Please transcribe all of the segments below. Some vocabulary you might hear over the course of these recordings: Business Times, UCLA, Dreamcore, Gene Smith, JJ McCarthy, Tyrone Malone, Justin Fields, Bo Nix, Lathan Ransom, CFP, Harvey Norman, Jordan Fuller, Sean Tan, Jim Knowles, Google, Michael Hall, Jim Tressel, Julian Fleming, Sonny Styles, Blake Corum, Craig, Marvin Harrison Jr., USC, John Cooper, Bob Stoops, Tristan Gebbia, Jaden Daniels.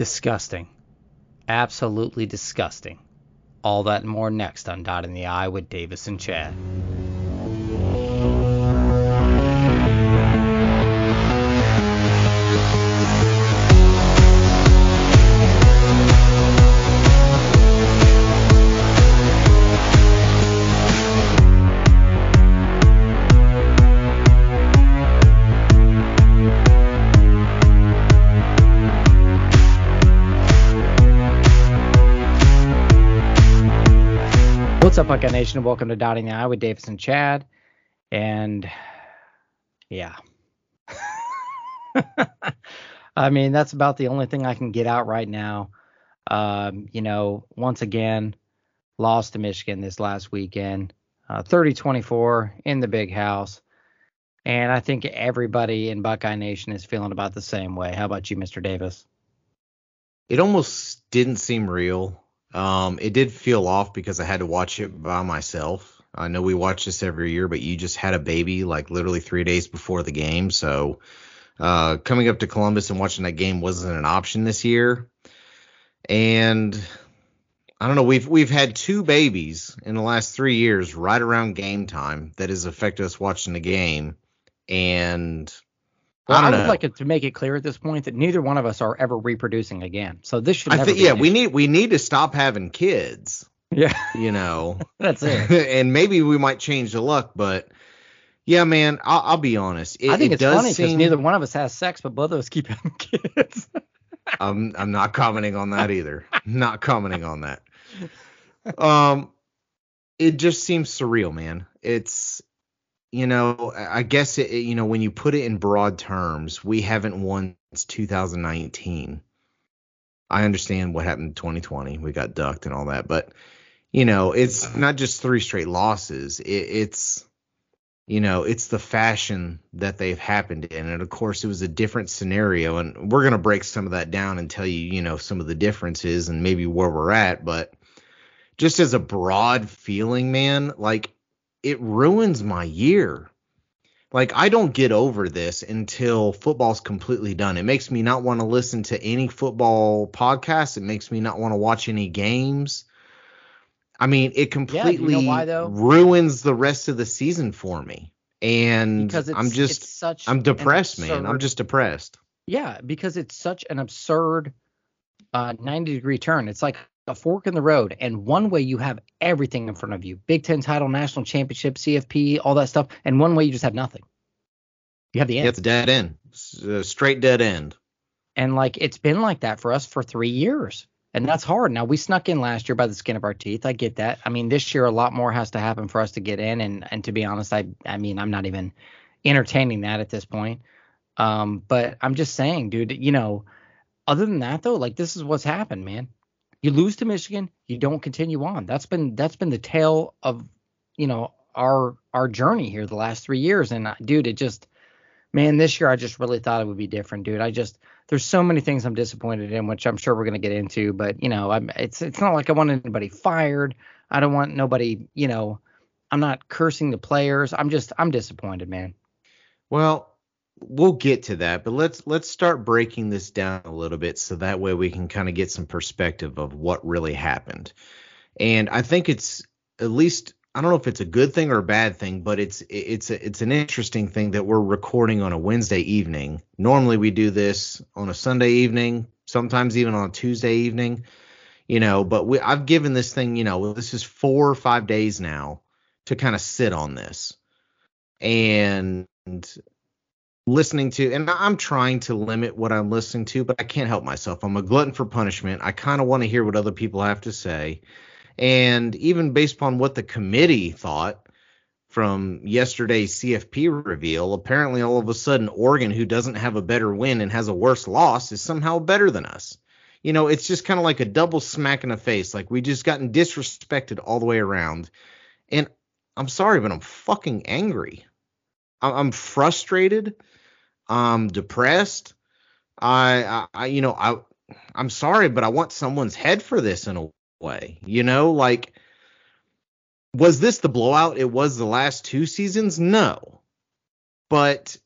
Disgusting. Absolutely disgusting. All that and more next on Dotting the Eye with Davis and Chad. What's up, Buckeye Nation, and welcome to Dotting the Eye with Davis and Chad. And yeah, I mean, that's about the only thing I can get out right now. You know, once again, lost to Michigan this last weekend, 30-24 in the Big House. And I think everybody in Buckeye Nation is feeling about the same way. How about you, Mr. Davis? It almost didn't seem real. It did feel off because I had to watch it by myself. I know we watch this every year, but you just had a baby like literally 3 days before the game. So coming up to Columbus and watching that game wasn't an option this year. And I don't know, we've had two babies in the last 3 years right around game time that has affected us watching the game. And I would like it to make it clear at this point that neither one of us are ever reproducing again. So this should never be an issue. We need to stop having kids. Yeah. You know. That's it. And maybe we might change the luck, but yeah, man, I'll be honest. I think it's funny because neither one of us has sex, but both of us keep having kids. I'm not commenting on that either. Not commenting on that. It just seems surreal, man. It's, you know, I guess, you know, when you put it in broad terms, we haven't won since 2019. I understand what happened in 2020. We got ducked and all that. But, you know, it's not just three straight losses. It's, you know, it's the fashion that they've happened in. And, of course, it was a different scenario. And we're going to break some of that down and tell you, you know, some of the differences and maybe where we're at. But just as a broad feeling, man, like, it ruins my year. Like, I don't get over this until football's completely done. It makes me not want to listen to any football podcast. It makes me not want to watch any games. I mean, it completely ruins the rest of the season for me. And I'm depressed, man. I'm just depressed. Yeah, because it's such an absurd 90-degree turn. It's like a fork in the road, and one way you have everything in front of you, Big Ten title, national championship, CFP, all that stuff, and one way you just have nothing. You have the end. It's a dead end. It's a straight dead end. And like, it's been like that for us for 3 years, and that's hard. Now, we snuck in last year by the skin of our teeth. I get that. I mean, this year a lot more has to happen for us to get in, and to be honest, I mean I'm not even entertaining that at this point. But I'm just saying, dude, you know, other than that though, like, this is what's happened, man. You lose to Michigan, you don't continue on. That's been the tale of, you know, our journey here the last 3 years. And dude, it just, man, this year I just really thought it would be different, dude. There's so many things I'm disappointed in, which I'm sure we're gonna get into. But you know, it's not like I want anybody fired. I don't want nobody, you know. I'm not cursing the players. I'm disappointed, man. Well, we'll get to that, but let's start breaking this down a little bit so that way we can kind of get some perspective of what really happened. And I think it's, at least, I don't know if it's a good thing or a bad thing, but it's an interesting thing that we're recording on a Wednesday evening. Normally we do this on a Sunday evening, sometimes even on a Tuesday evening, you know, but I've given this thing, you know, this is 4 or 5 days now to kind of sit on this. And listening to, and I'm trying to limit what I'm listening to, but I can't help myself. I'm a glutton for punishment. I kind of want to hear what other people have to say. And even based upon what the committee thought from yesterday's CFP reveal, apparently all of a sudden Oregon, who doesn't have a better win and has a worse loss, is somehow better than us. You know, it's just kind of like a double smack in the face. Like, we just gotten disrespected all the way around. And I'm sorry, but I'm fucking angry. I'm frustrated. I'm depressed. I'm sorry, but I want someone's head for this in a way, you know, like, was this the blowout it was the last two seasons? No, but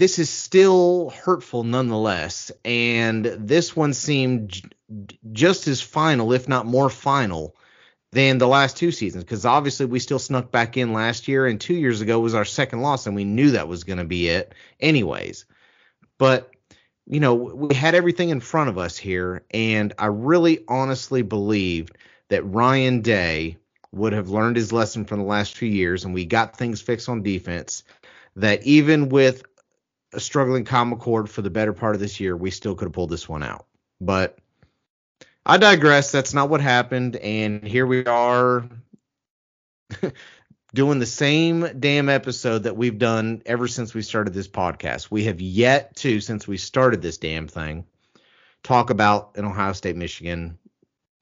this is still hurtful nonetheless, and this one seemed just as final, if not more final, than the last two seasons, because obviously we still snuck back in last year, and 2 years ago was our second loss, and we knew that was going to be it anyways. But, you know, we had everything in front of us here, and I really honestly believed that Ryan Day would have learned his lesson from the last few years, and we got things fixed on defense, that even with a struggling Kyle McCord for the better part of this year, we still could have pulled this one out. But I digress. That's not what happened, and here we are doing the same damn episode that we've done ever since we started this podcast. We have yet to, since we started this damn thing, talk about an Ohio State-Michigan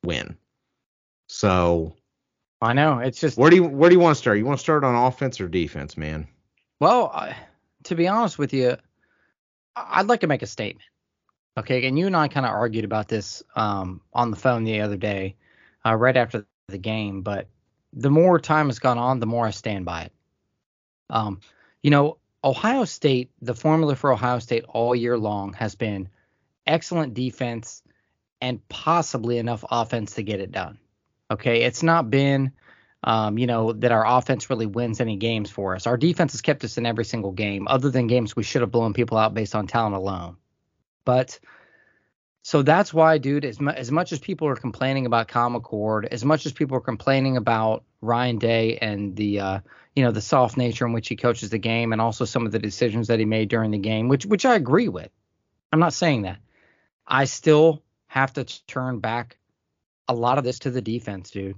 win. So I know it's just, where do you want to start? You want to start on offense or defense, man? Well, to be honest with you, I'd like to make a statement. Okay, and you and I kind of argued about this on the phone the other day, right after the game. But the more time has gone on, the more I stand by it. You know, Ohio State, the formula for Ohio State all year long has been excellent defense and possibly enough offense to get it done. Okay, it's not been, you know, that our offense really wins any games for us. Our defense has kept us in every single game, other than games we should have blown people out based on talent alone. But so that's why, dude, as much as people are complaining about Kyle McCord, as much as people are complaining about Ryan Day and the, you know, the soft nature in which he coaches the game and also some of the decisions that he made during the game, which I agree with. I'm not saying that. I still have to turn back a lot of this to the defense, dude.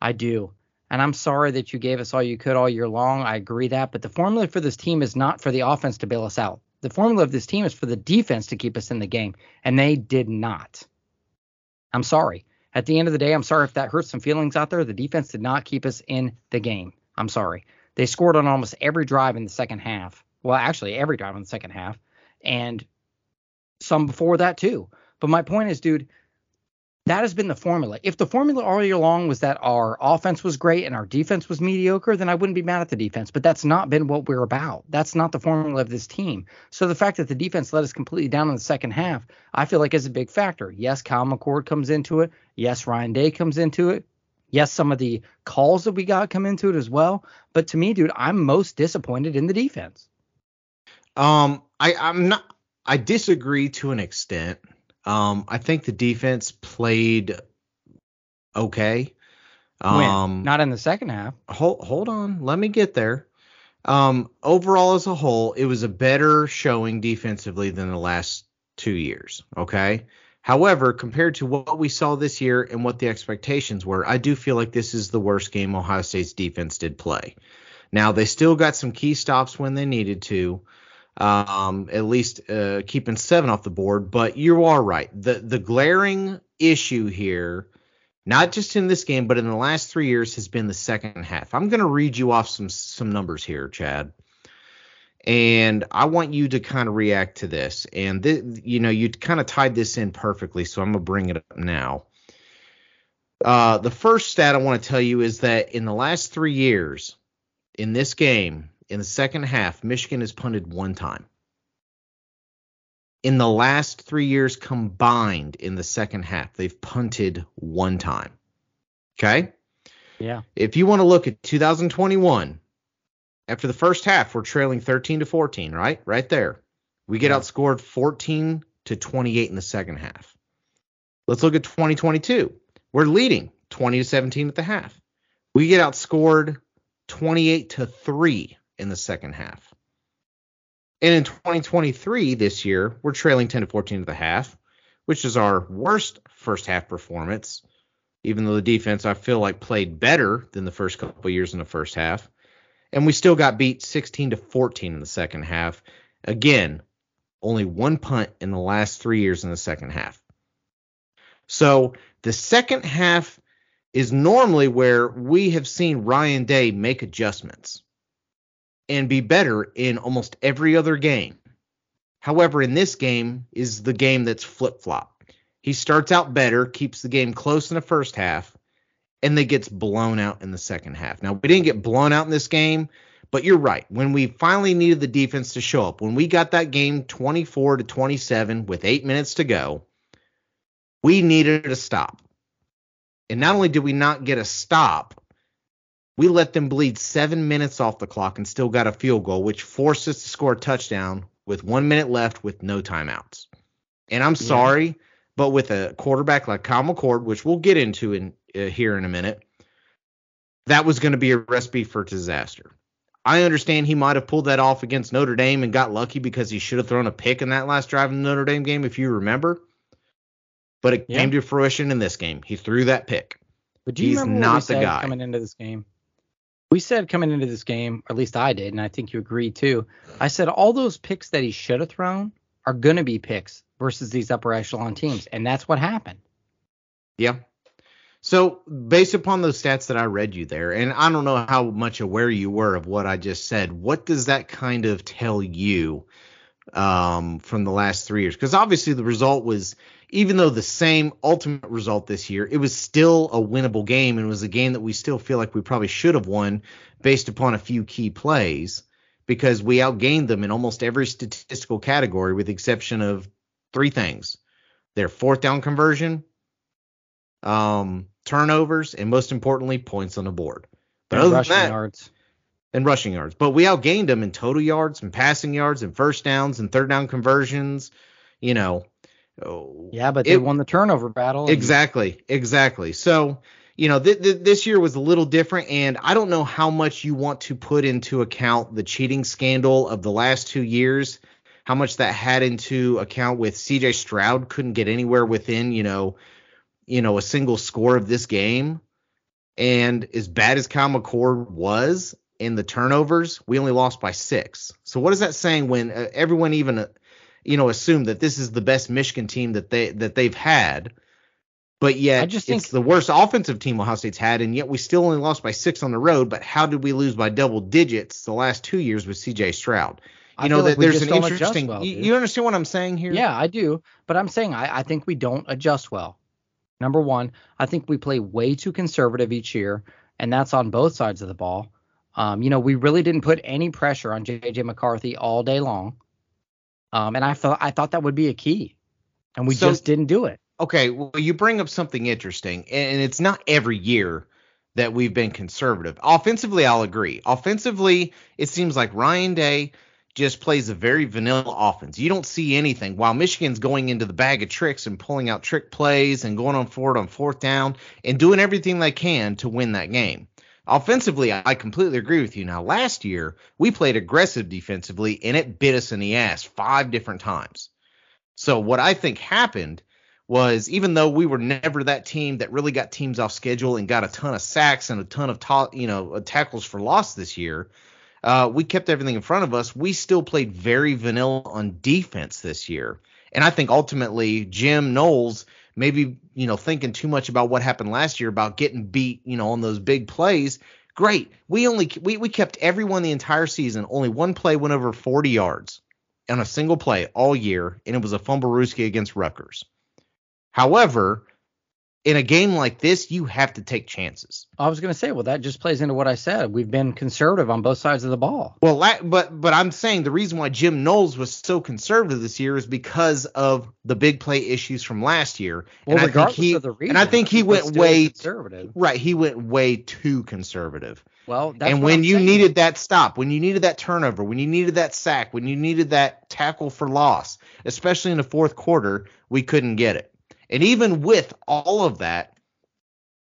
I do. And I'm sorry that you gave us all you could all year long. I agree that. But the formula for this team is not for the offense to bail us out. The formula of this team is for the defense to keep us in the game, and they did not. I'm sorry. At the end of the day, I'm sorry if that hurts some feelings out there. The defense did not keep us in the game. I'm sorry. They scored on almost every drive in the second half. Well, actually, every drive in the second half, and some before that too. But my point is, dude, that has been the formula. If the formula all year long was that our offense was great and our defense was mediocre, then I wouldn't be mad at the defense. But that's not been what we're about. That's not the formula of this team. So the fact that the defense let us completely down in the second half, I feel like is a big factor. Yes, Kyle McCord comes into it. Yes, Ryan Day comes into it. Yes, some of the calls that we got come into it as well. But to me, dude, I'm most disappointed in the defense. I disagree to an extent. I think the defense played okay. When? Not in the second half. Hold on. Let me get there. Overall, as a whole, it was a better showing defensively than the last 2 years. Okay. However, compared to what we saw this year and what the expectations were, I do feel like this is the worst game Ohio State's defense did play. Now, they still got some key stops when they needed to. At least keeping seven off the board, but you are right. The glaring issue here, not just in this game, but in the last 3 years, has been the second half. I'm going to read you off some numbers here, Chad, and I want you to kind of react to this. And you know, you kind of tied this in perfectly, so I'm going to bring it up now. The first stat I want to tell you is that in the last 3 years, in this game, in the second half, Michigan has punted one time. In the last 3 years combined in the second half, they've punted one time. Okay? Yeah. If you want to look at 2021, after the first half, we're trailing 13-14, right? Right there. We get outscored 14-28 in the second half. Let's look at 2022. We're leading 20-17 at the half. We get outscored 28-3. In the second half. And in 2023, this year, we're trailing 10-14 at the half, which is our worst first half performance, even though the defense, I feel like, played better than the first couple of years in the first half. And we still got beat 16-14 in the second half. Again, only one punt in the last 3 years in the second half. So the second half is normally where we have seen Ryan Day make adjustments and be better in almost every other game. However, in this game is the game that's flip-flop. He starts out better, keeps the game close in the first half, and then gets blown out in the second half. Now, we didn't get blown out in this game, But you're right. When we finally needed the defense to show up, when we got that game 24-27 with 8 minutes to go, we needed a stop. And not only did we not get a stop, we let them bleed 7 minutes off the clock and still got a field goal, which forced us to score a touchdown with 1 minute left with no timeouts. And I'm sorry, but with a quarterback like Kyle McCord, which we'll get into in here in a minute, that was going to be a recipe for disaster. I understand he might have pulled that off against Notre Dame and got lucky because he should have thrown a pick in that last drive in the Notre Dame game, if you remember. But it came to fruition in this game. He threw that pick. But do you remember what we said coming into this game? We said coming into this game, or at least I did, and I think you agreed too. I said all those picks that he should have thrown are going to be picks versus these upper echelon teams, and that's what happened. Yeah. So based upon those stats that I read you there, and I don't know how much aware you were of what I just said, what does that kind of tell you from the last 3 years? Because obviously the result was, even though the same ultimate result this year, it was still a winnable game and was a game that we still feel like we probably should have won based upon a few key plays because we outgained them in almost every statistical category with the exception of three things: their fourth down conversion, turnovers, and most importantly, points on the board. But other than that, rushing yards. But we outgained them in total yards and passing yards and first downs and third down conversions. You know. Yeah, but they won the turnover battle. Exactly. So, you know, this year was a little different, and I don't know how much you want to put into account the cheating scandal of the last 2 years, how much that had into account with CJ Stroud couldn't get anywhere within, you know, a single score of this game. And as bad as Kyle McCord was in the turnovers, we only lost by 6. So what is that saying when everyone even, assume that this is the best Michigan team that they've had, but yet it's the worst offensive team Ohio State's had, and yet we still only lost by 6 on the road. But how did we lose by double digits the last 2 years with CJ Stroud? There's an interesting. Well, you understand what I'm saying here? Yeah, I do. But I'm saying I think we don't adjust well. Number one, I think we play way too conservative each year, and that's on both sides of the ball. We really didn't put any pressure on JJ McCarthy all day long. And I thought that would be a key, and we just didn't do it. Okay, well, you bring up something interesting, and it's not every year that we've been conservative. Offensively, I'll agree. Offensively, it seems like Ryan Day just plays a very vanilla offense. You don't see anything. While Michigan's going into the bag of tricks and pulling out trick plays and going for it on fourth down and doing everything they can to win that game. Offensively, I completely agree with you. Now, last year, we played aggressive defensively, and it bit us in the ass 5 different times. So what I think happened was, even though we were never that team that really got teams off schedule and got a ton of sacks and a ton of tackles for loss this year, we kept everything in front of us. We still played very vanilla on defense this year. And I think ultimately Jim Knowles maybe, thinking too much about what happened last year about getting beat, on those big plays. Great. We kept everyone the entire season. Only one play went over 40 yards on a single play all year, and it was a fumble-rooski against Rutgers. However, in a game like this, you have to take chances. I was going to say, well, that just plays into what I said. We've been conservative on both sides of the ball. Well, but I'm saying the reason why Jim Knowles was so conservative this year is because of the big play issues from last year. Well, and regardless of the reason, and I think he went way conservative. Right, he went way too conservative. Well, that's and when you needed that stop, when you needed that turnover, when you needed that sack, when you needed that tackle for loss, especially in the fourth quarter, we couldn't get it. And even with all of that,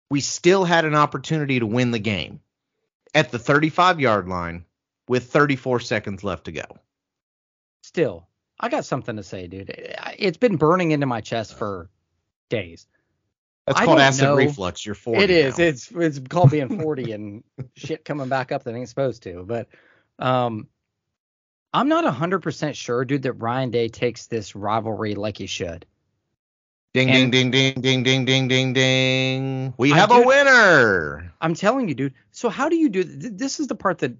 we still had an opportunity to win the game at the 35-yard line with 34 seconds left to go. Still, I got something to say, dude. It's been burning into my chest for days. That's called acid reflux. You're 40 now. It is. It's called being 40 and shit coming back up that ain't supposed to. But I'm not 100% sure, dude, that Ryan Day takes this rivalry like he should. Ding, and ding, ding, ding, ding, ding, ding, ding. We have a winner. I'm telling you, dude. So how do you do this is the part that,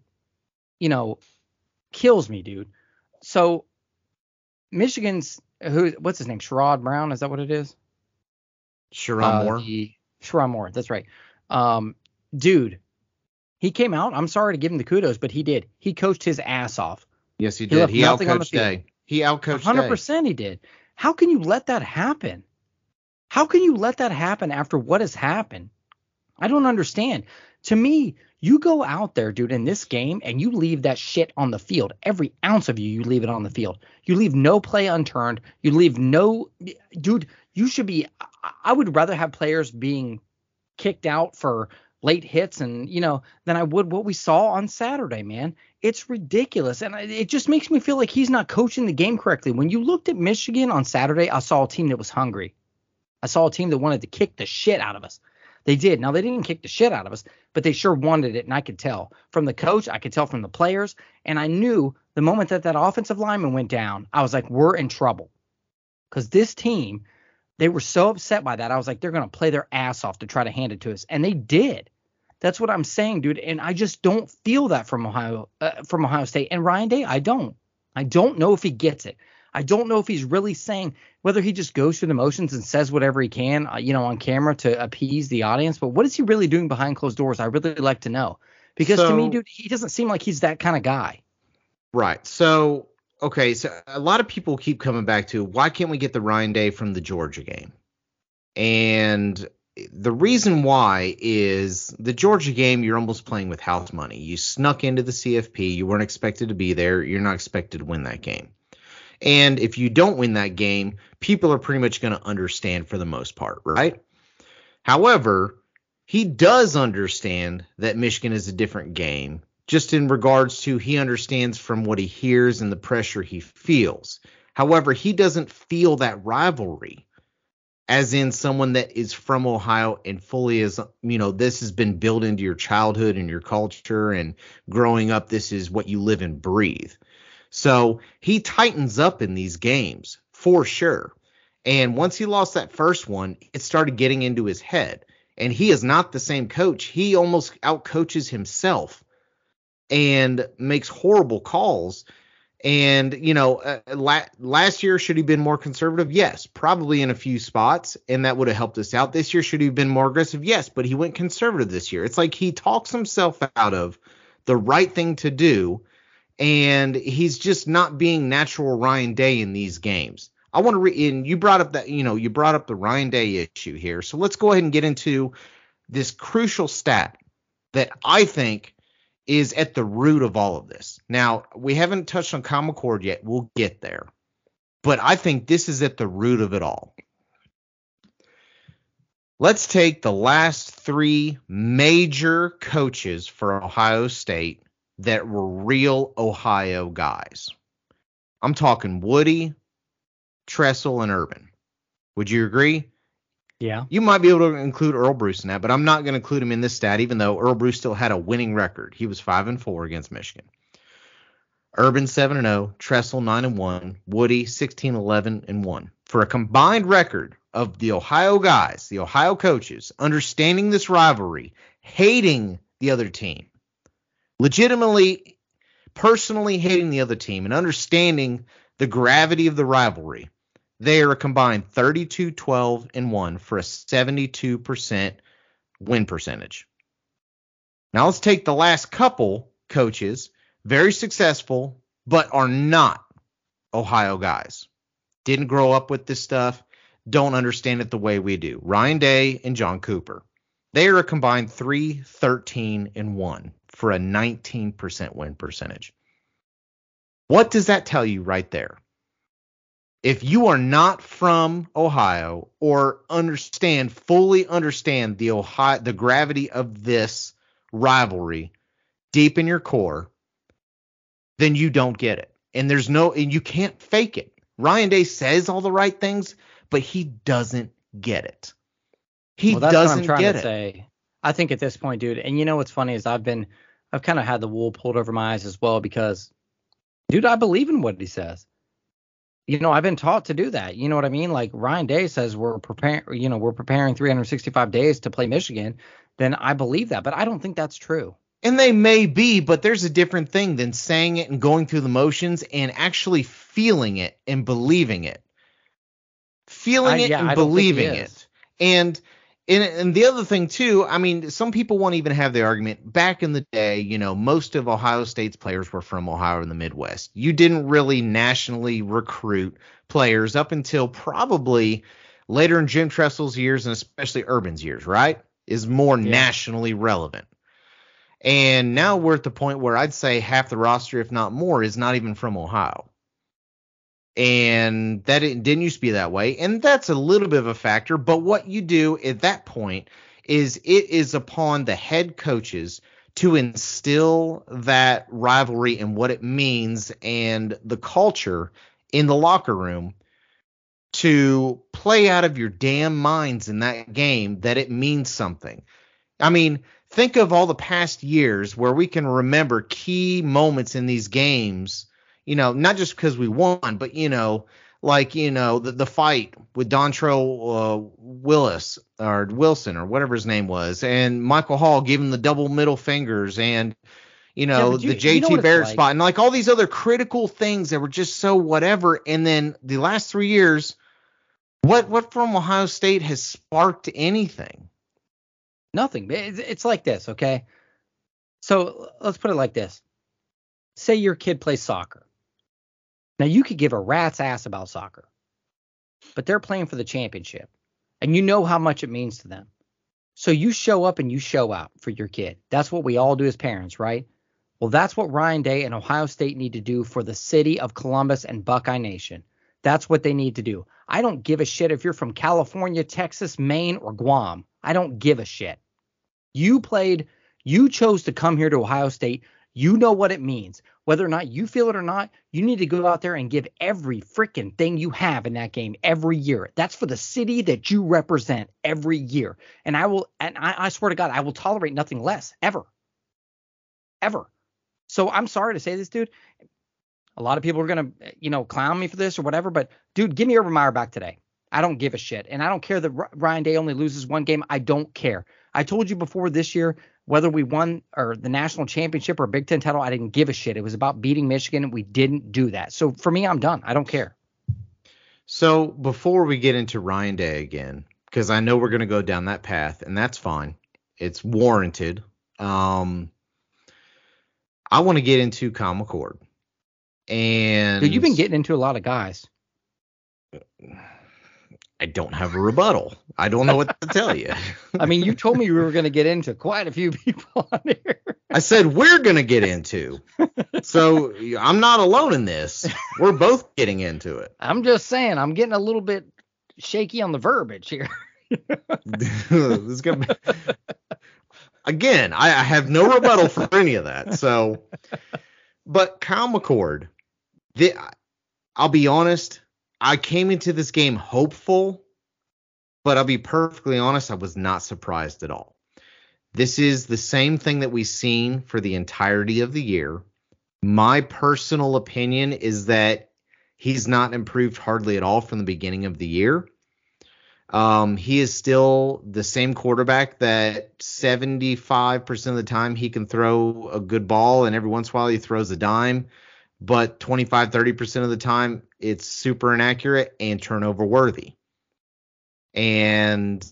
kills me, dude. So Michigan's what's his name? Sherrone Brown. Is that what it is? Sherrone Moore. That's right. Dude, He came out. I'm sorry to give him the kudos, but he did. He coached his ass off. Yes, he did. He outcoached Day. He outcoached 100% he did. How can you let that happen? How can you let that happen after what has happened? I don't understand. To me, you go out there, dude, in this game, and you leave that shit on the field. Every ounce of you, you leave it on the field. You leave no play unturned. You leave no – dude, you should be – I would rather have players being kicked out for late hits and, you know, than I would what we saw on Saturday, man. It's ridiculous, and it just makes me feel like he's not coaching the game correctly. When you looked at Michigan on Saturday, I saw a team that was hungry. I saw a team that wanted to kick the shit out of us. They did. Now, they didn't kick the shit out of us, but they sure wanted it, and I could tell. From the coach, I could tell from the players, and I knew the moment that that offensive lineman went down, I was like, we're in trouble. Because this team, they were so upset by that. I was like, they're going to play their ass off to try to hand it to us, and they did. That's what I'm saying, dude, and I just don't feel that from Ohio State. And Ryan Day, I don't. I don't know if he gets it. I don't know if he's really saying whether he just goes through the motions and says whatever he can, you know, on camera to appease the audience. But what is he really doing behind closed doors? I really like to know, because to me, dude, he doesn't seem like he's that kind of guy. Right. So, OK, so a lot of people keep coming back to why can't we get the Ryan Day from the Georgia game? And the reason why is the Georgia game, you're almost playing with house money. You snuck into the CFP. You weren't expected to be there. You're not expected to win that game. And if you don't win that game, people are pretty much going to understand for the most part, right? However, he does understand that Michigan is a different game, just in regards to he understands from what he hears and the pressure he feels. However, he doesn't feel that rivalry as in someone that is from Ohio and fully is, you know, this has been built into your childhood and your culture and growing up. This is what you live and breathe. So he tightens up in these games for sure. And once he lost that first one, it started getting into his head. And he is not the same coach. He almost outcoaches himself and makes horrible calls. And, you know, last year, should he have been more conservative? Yes, probably in a few spots. And that would have helped us out. This year, should he have been more aggressive? Yes, but he went conservative this year. It's like he talks himself out of the right thing to do. And he's just not being natural Ryan Day in these games. I want to and you brought up that, you know, you brought up the Ryan Day issue here. So let's go ahead and get into this crucial stat that I think is at the root of all of this. Now, we haven't touched on Kyle McCord yet. We'll get there. But I think this is at the root of it all. Let's take the last three major coaches for Ohio State that were real Ohio guys. I'm talking Woody, Tressel, and Urban. Would you agree? Yeah. You might be able to include Earl Bruce in that, but I'm not going to include him in this stat, even though Earl Bruce still had a winning record. He was 5-4 against Michigan. Urban 7-0, Tressel 9-1, Woody 16-11-1 for a combined record of the Ohio guys, the Ohio coaches, understanding this rivalry, hating the other team, legitimately, personally hating the other team and understanding the gravity of the rivalry. They are a combined 32-12-1 for a 72% win percentage. Now let's take the last couple coaches, very successful, but are not Ohio guys. Didn't grow up with this stuff. Don't understand it the way we do. Ryan Day and John Cooper. They are a combined 3-13-1 for a 19% win percentage. What does that tell you right there? If you are not from Ohio or fully understand the gravity of this rivalry deep in your core, then you don't get it. And you can't fake it. Ryan Day says all the right things, but he doesn't get it. He doesn't get it. I think at this point, dude, and you know what's funny is I've kind of had the wool pulled over my eyes as well because, dude, I believe in what he says. You know, I've been taught to do that. You know what I mean? Like Ryan Day says we're preparing 365 days to play Michigan. Then I believe that, but I don't think that's true. And they may be, but there's a different thing than saying it and going through the motions and actually feeling it and believing it. And And the other thing, too, I mean, some people won't even have the argument. Back in the day, you know, most of Ohio State's players were from Ohio in the Midwest. You didn't really nationally recruit players up until probably later in Jim Tressel's years and especially Urban's years, right? Is more nationally relevant. And now we're at the point where I'd say half the roster, if not more, is not even from Ohio. And that didn't used to be that way. And that's a little bit of a factor. But what you do at that point is it is upon the head coaches to instill that rivalry and what it means and the culture in the locker room to play out of your damn minds in that game that it means something. I mean, think of all the past years where we can remember key moments in these games. You know, not just because we won, but, you know, like, you know, the fight with Dontre Willis or Wilson or whatever his name was, and Michael Hall giving the double middle fingers and, you know, the JT Barrett spot and like all these other critical things that were just so whatever. And then the last 3 years, what from Ohio State has sparked anything? Nothing. It's like this. OK, so let's put it like this. Say your kid plays soccer. Now, you could give a rat's ass about soccer, but they're playing for the championship, and you know how much it means to them. So you show up and you show out for your kid. That's what we all do as parents, right? Well, that's what Ryan Day and Ohio State need to do for the city of Columbus and Buckeye Nation. That's what they need to do. I don't give a shit if you're from California, Texas, Maine, or Guam. I don't give a shit. You chose to come here to Ohio State. You know what it means. Whether or not you feel it or not, you need to go out there and give every freaking thing you have in that game every year. That's for the city that you represent every year. And I swear to God, I will tolerate nothing less ever. So I'm sorry to say this, dude. A lot of people are going to, you know, clown me for this or whatever, but dude, give me Urban Meyer back today. I don't give a shit. And I don't care that Ryan Day only loses one game. I don't care. I told you before this year, whether we won or the national championship or Big Ten title, I didn't give a shit. It was about beating Michigan, and we didn't do that. So for me, I'm done. I don't care. So before we get into Ryan Day again, because I know we're going to go down that path, and that's fine. It's warranted. I want to get into Kyle McCord. And dude, you've been getting into a lot of guys. I don't have a rebuttal. I don't know what to tell you. I mean, you told me we were going to get into quite a few people on here. I said we're going to get into. So I'm not alone in this. We're both getting into it. I'm just saying I'm getting a little bit shaky on the verbiage here. This is gonna be... Again, I have no rebuttal for any of that. So, but Kyle McCord, I'll be honest. I came into this game hopeful, but I'll be perfectly honest, I was not surprised at all. This is the same thing that we've seen for the entirety of the year. My personal opinion is that he's not improved hardly at all from the beginning of the year. He is still the same quarterback that 75% of the time he can throw a good ball, and every once in a while he throws a dime. But 25-30% of the time, it's super inaccurate and turnover worthy. And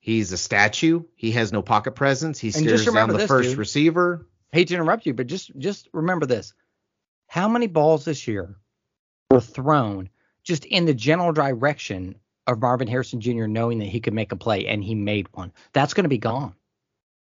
he's a statue. He has no pocket presence. He stares down the first receiver. Hate to interrupt you, but just remember this. How many balls this year were thrown just in the general direction of Marvin Harrison Jr. knowing that he could make a play, and he made one? That's going to be gone.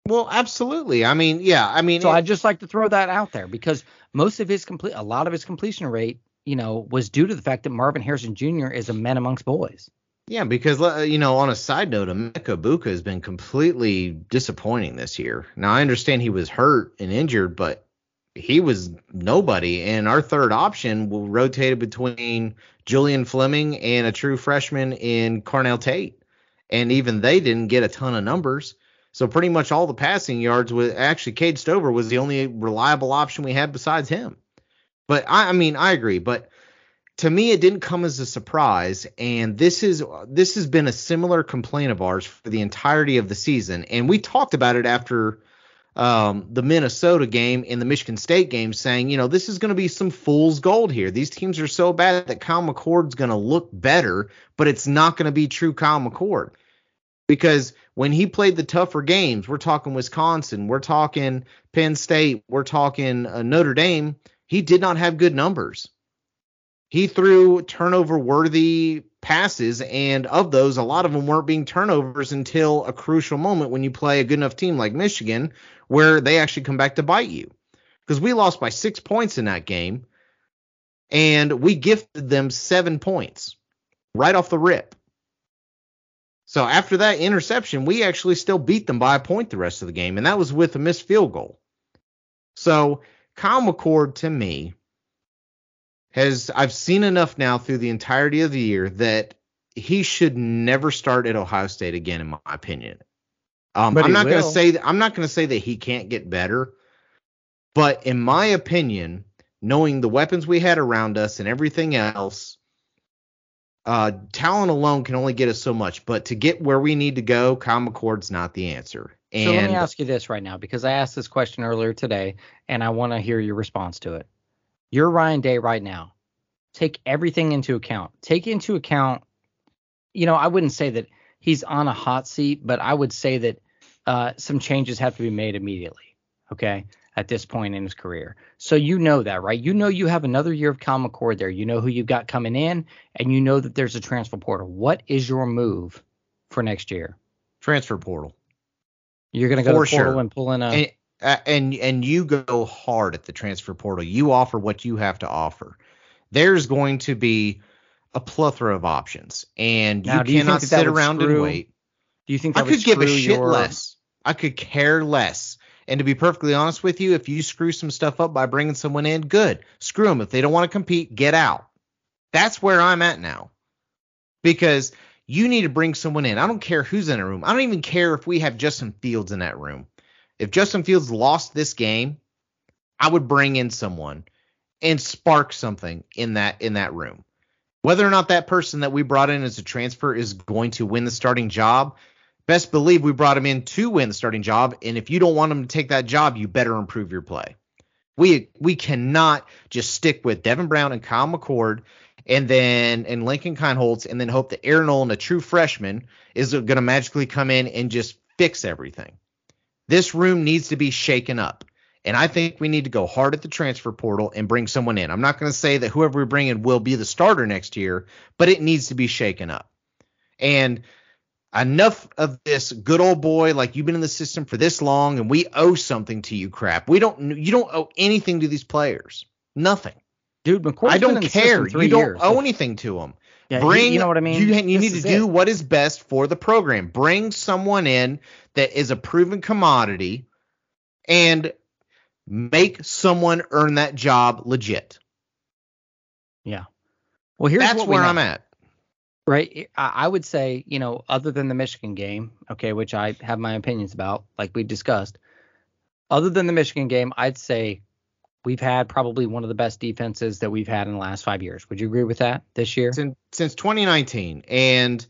Well, absolutely. I mean, yeah. I mean, so I'd just like to throw that out there because most of his a lot of his completion rate, you know, was due to the fact that Marvin Harrison Jr. is a man amongst boys. Yeah, because, you know, on a side note, Emeka Egbuka has been completely disappointing this year. Now, I understand he was hurt and injured, but he was nobody. And our third option will rotate between Julian Fleming and a true freshman in Carnell Tate. And even they didn't get a ton of numbers. So pretty much all the passing yards with actually Cade Stover was the only reliable option we had besides him. But I mean, I agree. But to me, it didn't come as a surprise. And this has been a similar complaint of ours for the entirety of the season. And we talked about it after the Minnesota game and the Michigan State game saying, you know, this is going to be some fool's gold here. These teams are so bad that Kyle McCord's going to look better, but it's not going to be true Kyle McCord. Because when he played the tougher games, we're talking Wisconsin, we're talking Penn State, we're talking Notre Dame, he did not have good numbers. He threw turnover-worthy passes, and of those, a lot of them weren't being turnovers until a crucial moment when you play a good enough team like Michigan, where they actually come back to bite you. Because we lost by 6 points in that game, and we gifted them 7 points right off the rip. So after that interception, we actually still beat them by a point the rest of the game, and that was with a missed field goal. So Kyle McCord, to me, I've seen enough now through the entirety of the year that he should never start at Ohio State again, in my opinion. I'm not going to say that he can't get better, but in my opinion, knowing the weapons we had around us and everything else, talent alone can only get us so much. But to get where we need to go, Kyle McCord's not the answer. And so let me ask you this right now, because I asked this question earlier today, and I want to hear your response to it. You're Ryan Day right now. Take everything into account. Take into account, I wouldn't say that he's on a hot seat, but I would say that some changes have to be made immediately, okay, at this point in his career. So you know that, right? You know you have another year of Kyle McCord there. You know who you've got coming in, and you know that there's a transfer portal. What is your move for next year? Transfer portal. You're going to go to the portal and pull in a – And you go hard at the transfer portal. You offer what you have to offer. There's going to be a plethora of options, and now, you cannot sit around and wait. Do you think that I could give a shit less? I could care less. And to be perfectly honest with you, if you screw some stuff up by bringing someone in, good. Screw them. If they don't want to compete, get out. That's where I'm at now, because you need to bring someone in. I don't care who's in a room. I don't even care if we have Justin Fields in that room. If Justin Fields lost this game, I would bring in someone and spark something in that room. Whether or not that person that we brought in as a transfer is going to win the starting job, best believe we brought him in to win the starting job. And if you don't want him to take that job, you better improve your play. We cannot just stick with Devin Brown and Kyle McCord and Lincoln Kienholz and then hope that Aaron Nolan, a true freshman, is going to magically come in and just fix everything. This room needs to be shaken up, and I think we need to go hard at the transfer portal and bring someone in. I'm not going to say that whoever we bring in will be the starter next year, but it needs to be shaken up. And enough of this good old boy, like you've been in the system for this long, and we owe something to you crap. You don't owe anything to these players. Nothing. Dude, McCord's I don't care. You don't years. Owe anything to them. Yeah, bring, you know what I mean? You need to do what is best for the program. Bring someone in that is a proven commodity and make someone earn that job legit. Yeah. Well, that's where I'm at. Right. I would say, other than the Michigan game, okay, which I have my opinions about, like we've discussed, other than the Michigan game, I'd say we've had probably one of the best defenses that we've had in the last 5 years. Would you agree with that this year? Since 2019. And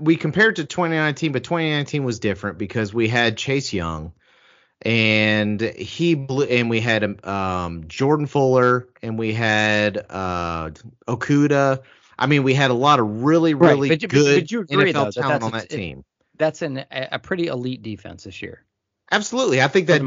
we compared to 2019, but 2019 was different because we had Chase Young and we had Jordan Fuller and we had Okuda. I mean, we had a lot of really, really good NFL talent on that team. That's a pretty elite defense this year. Absolutely. I think that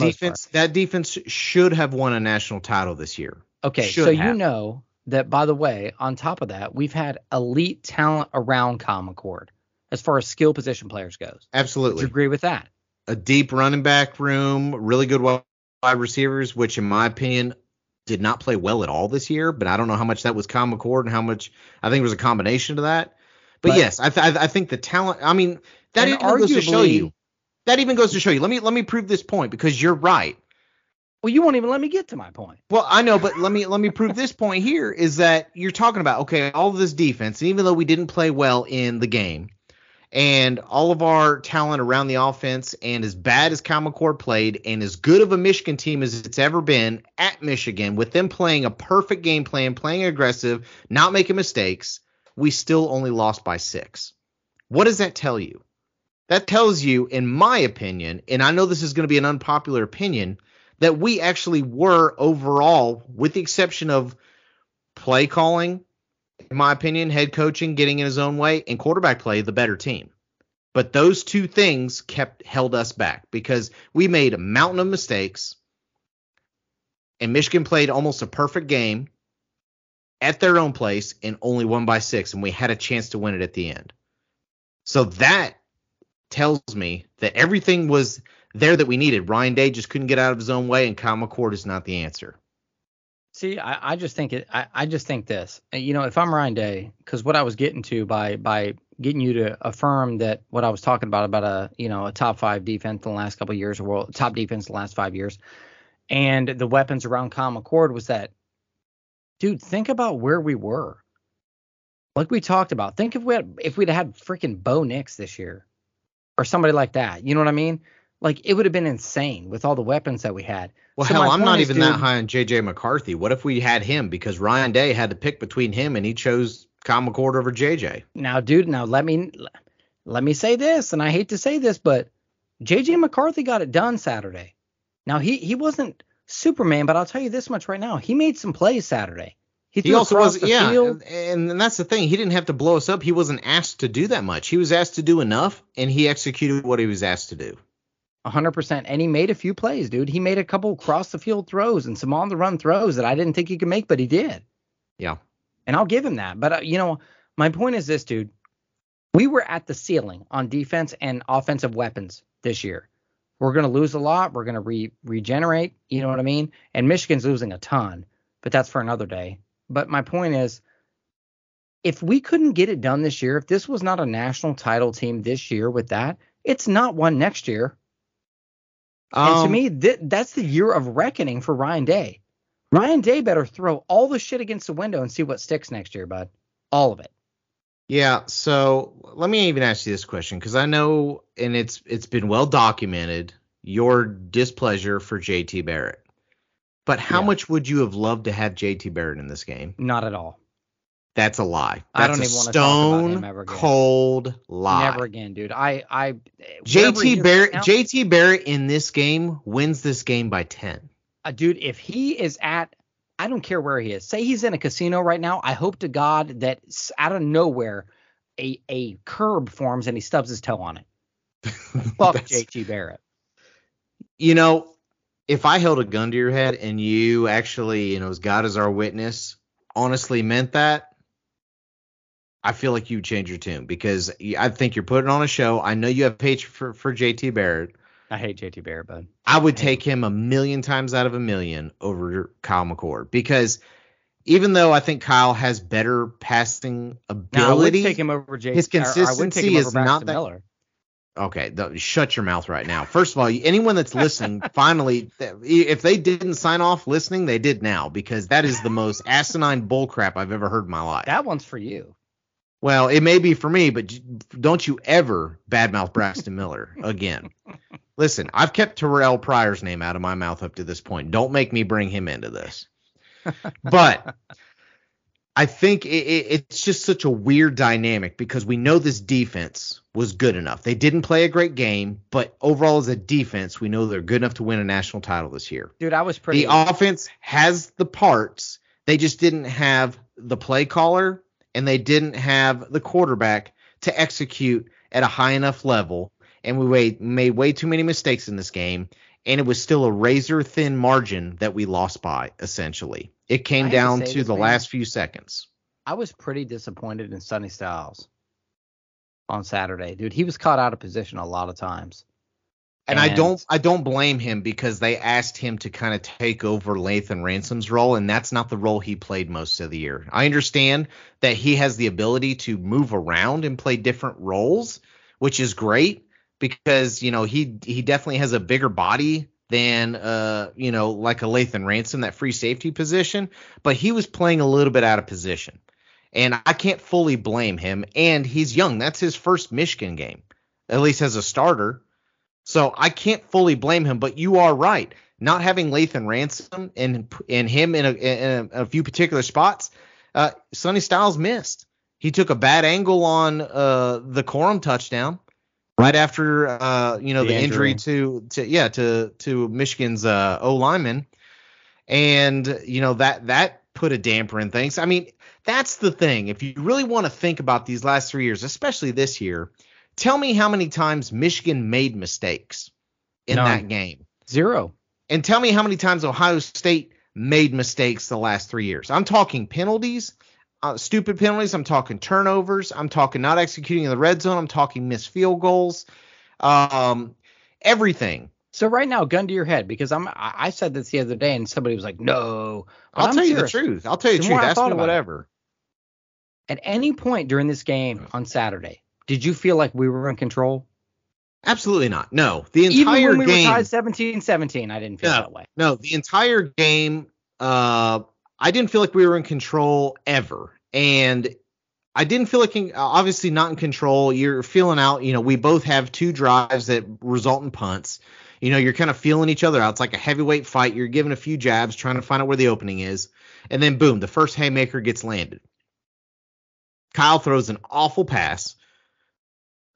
defense should have won a national title this year. Okay, you know that, by the way, on top of that, we've had elite talent around Kyle McCord as far as skill position players goes. Absolutely. Would you agree with that? A deep running back room, really good wide receivers, which in my opinion did not play well at all this year, but I don't know how much that was Kyle McCord and how much I think it was a combination of that. But yes, I think the talent, I mean, that even goes to show you. That even goes to show you. Let me prove this point because you're right. Well, you won't even let me get to my point. Well, I know, but let me prove this point here is that you're talking about, okay, all of this defense, and even though we didn't play well in the game and all of our talent around the offense and as bad as Kyle McCord played and as good of a Michigan team as it's ever been at Michigan with them playing a perfect game plan, playing aggressive, not making mistakes, we still only lost by 6. What does that tell you? That tells you, in my opinion, and I know this is going to be an unpopular opinion, that we actually were overall, with the exception of play calling, in my opinion, head coaching, getting in his own way, and quarterback play, the better team. But those two things held us back because we made a mountain of mistakes, and Michigan played almost a perfect game at their own place and only won by 6, and we had a chance to win it at the end. So that tells me that everything was there that we needed. Ryan Day just couldn't get out of his own way, and Kyle McCord is not the answer. See, I just think this. You know, if I'm Ryan Day, because what I was getting to by getting you to affirm that what I was talking about a top 5 defense in the last couple of years, or top defense in the last 5 years, and the weapons around Kyle McCord was that, dude, think about where we were. Like we talked about, think if we'd had freaking Bo Nix this year or somebody like that. You know what I mean? Like, it would have been insane with all the weapons that we had. Well, so hell, I'm not even that high on JJ McCarthy. What if we had him? Because Ryan Day had to pick between him, and he chose Kyle McCord over JJ. Now, dude, let me say this, and I hate to say this, but JJ McCarthy got it done Saturday. Now, he wasn't Superman, but I'll tell you this much right now. He made some plays Saturday. He also wasn't, field. And that's the thing. He didn't have to blow us up. He wasn't asked to do that much. He was asked to do enough, and he executed what he was asked to do. 100%. And he made a few plays, dude. He made a couple cross-the-field throws and some on-the-run throws that I didn't think he could make, but he did. Yeah. And I'll give him that. But, my point is this, dude. We were at the ceiling on defense and offensive weapons this year. We're going to lose a lot. We're going to regenerate. You know what I mean? And Michigan's losing a ton, but that's for another day. But my point is, if we couldn't get it done this year, if this was not a national title team this year with that, it's not one next year. And to me, that's the year of reckoning for Ryan Day. Ryan Day better throw all the shit against the window and see what sticks next year, bud. All of it. Yeah. So let me even ask you this question, because I know, and it's been well documented, your displeasure for JT Barrett. But how much would you have loved to have JT Barrett in this game? Not at all. That's a lie. That's I don't a even want to talk about him ever again. Cold lie. Never again, dude. JT Barrett in this game wins this game by 10. Dude, if he is at, I don't care where he is. Say he's in a casino right now. I hope to God that out of nowhere a curb forms and he stubs his toe on it. Fuck JT Barrett. You know, if I held a gun to your head and you actually, as God is our witness, honestly meant that, I feel like you change your tune, because I think you're putting on a show. I know you have hatred for JT Barrett. I hate JT Barrett, bud. I would take him 1,000,000 times out of 1,000,000 over Kyle McCord, because even though I think Kyle has better passing ability, I would take him over JT. His consistency is not that. Miller. Okay, shut your mouth right now. First of all, anyone that's listening, finally, if they didn't sign off listening, they did now, because that is the most asinine bullcrap I've ever heard in my life. That one's for you. Well, it may be for me, but don't you ever badmouth Braxton Miller again. Listen, I've kept Terrell Pryor's name out of my mouth up to this point. Don't make me bring him into this. But I think it's just such a weird dynamic, because we know this defense was good enough. They didn't play a great game, but overall as a defense, we know they're good enough to win a national title this year. Dude, I was pretty. The offense has the parts. They just didn't have the play caller, and they didn't have the quarterback to execute at a high enough level. And we made way too many mistakes in this game. And it was still a razor thin margin that we lost by, essentially. It came down to the last few seconds. I was pretty disappointed in Sonny Styles on Saturday. Dude, he was caught out of position a lot of times. And I don't blame him, because they asked him to kind of take over Lathan Ransom's role, and that's not the role he played most of the year. I understand that he has the ability to move around and play different roles, which is great, because he definitely has a bigger body than like a Lathan Ransom, that free safety position, but he was playing a little bit out of position, and I can't fully blame him. And he's young. That's his first Michigan game, at least as a starter. So I can't fully blame him, but you are right. Not having Lathan Ransom and him in a few particular spots, Sonny Styles missed. He took a bad angle on the Corum touchdown right after the injury to Michigan's O lineman, and that put a damper in things. I mean, that's the thing. If you really want to think about these last 3 years, especially this year, Tell me how many times Michigan made mistakes in that game. Zero. And tell me how many times Ohio State made mistakes the last 3 years. I'm talking penalties, stupid penalties. I'm talking turnovers. I'm talking not executing in the red zone. I'm talking missed field goals, everything. So right now, gun to your head, because I said this the other day and somebody was like, no. I'll tell you the truth. Ask me whatever. At any point during this game on Saturday, did you feel like we were in control? Absolutely not. No. The entire game. Even when we were tied 17-17, I didn't feel that way. No, the entire game, I didn't feel like we were in control ever. And I didn't feel like, obviously not in control. You're feeling out, we both have two drives that result in punts. You're kind of feeling each other out. It's like a heavyweight fight. You're giving a few jabs, trying to find out where the opening is. And then, boom, the first haymaker gets landed. Kyle throws an awful pass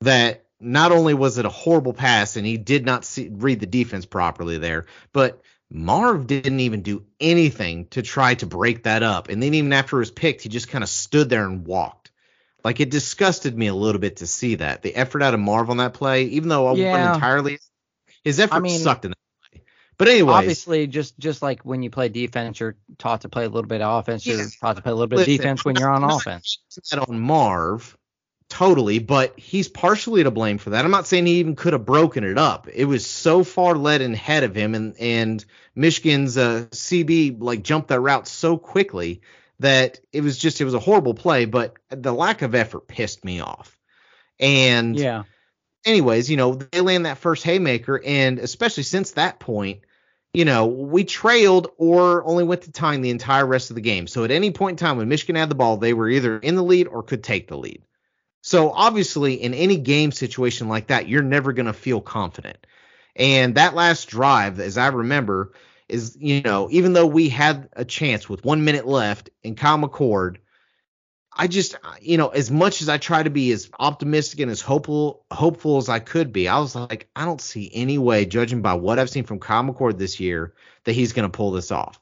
that not only was it a horrible pass and he did not read the defense properly there, but Marv didn't even do anything to try to break that up. And then even after it was picked, he just kind of stood there and walked. Like, it disgusted me a little bit to see that. The effort out of Marv on that play, even though I wasn't entirely – his effort sucked in that play. But anyway, obviously, just like when you play defense, you're taught to play a little bit of offense. You're taught to play a little bit of defense when you're on offense. That on Marv – totally, but he's partially to blame for that. I'm not saying he even could have broken it up. It was so far led and ahead of him, and Michigan's CB jumped that route so quickly that it was a horrible play. But the lack of effort pissed me off. And anyways, they land that first haymaker, and especially since that point, we trailed or only went to time the entire rest of the game. So at any point in time when Michigan had the ball, they were either in the lead or could take the lead. So obviously in any game situation like that, you're never going to feel confident. And that last drive, as I remember, is, even though we had a chance with 1 minute left and Kyle McCord, I just, as much as I try to be as optimistic and as hopeful as I could be, I was like, I don't see any way, judging by what I've seen from Kyle McCord this year, that he's going to pull this off.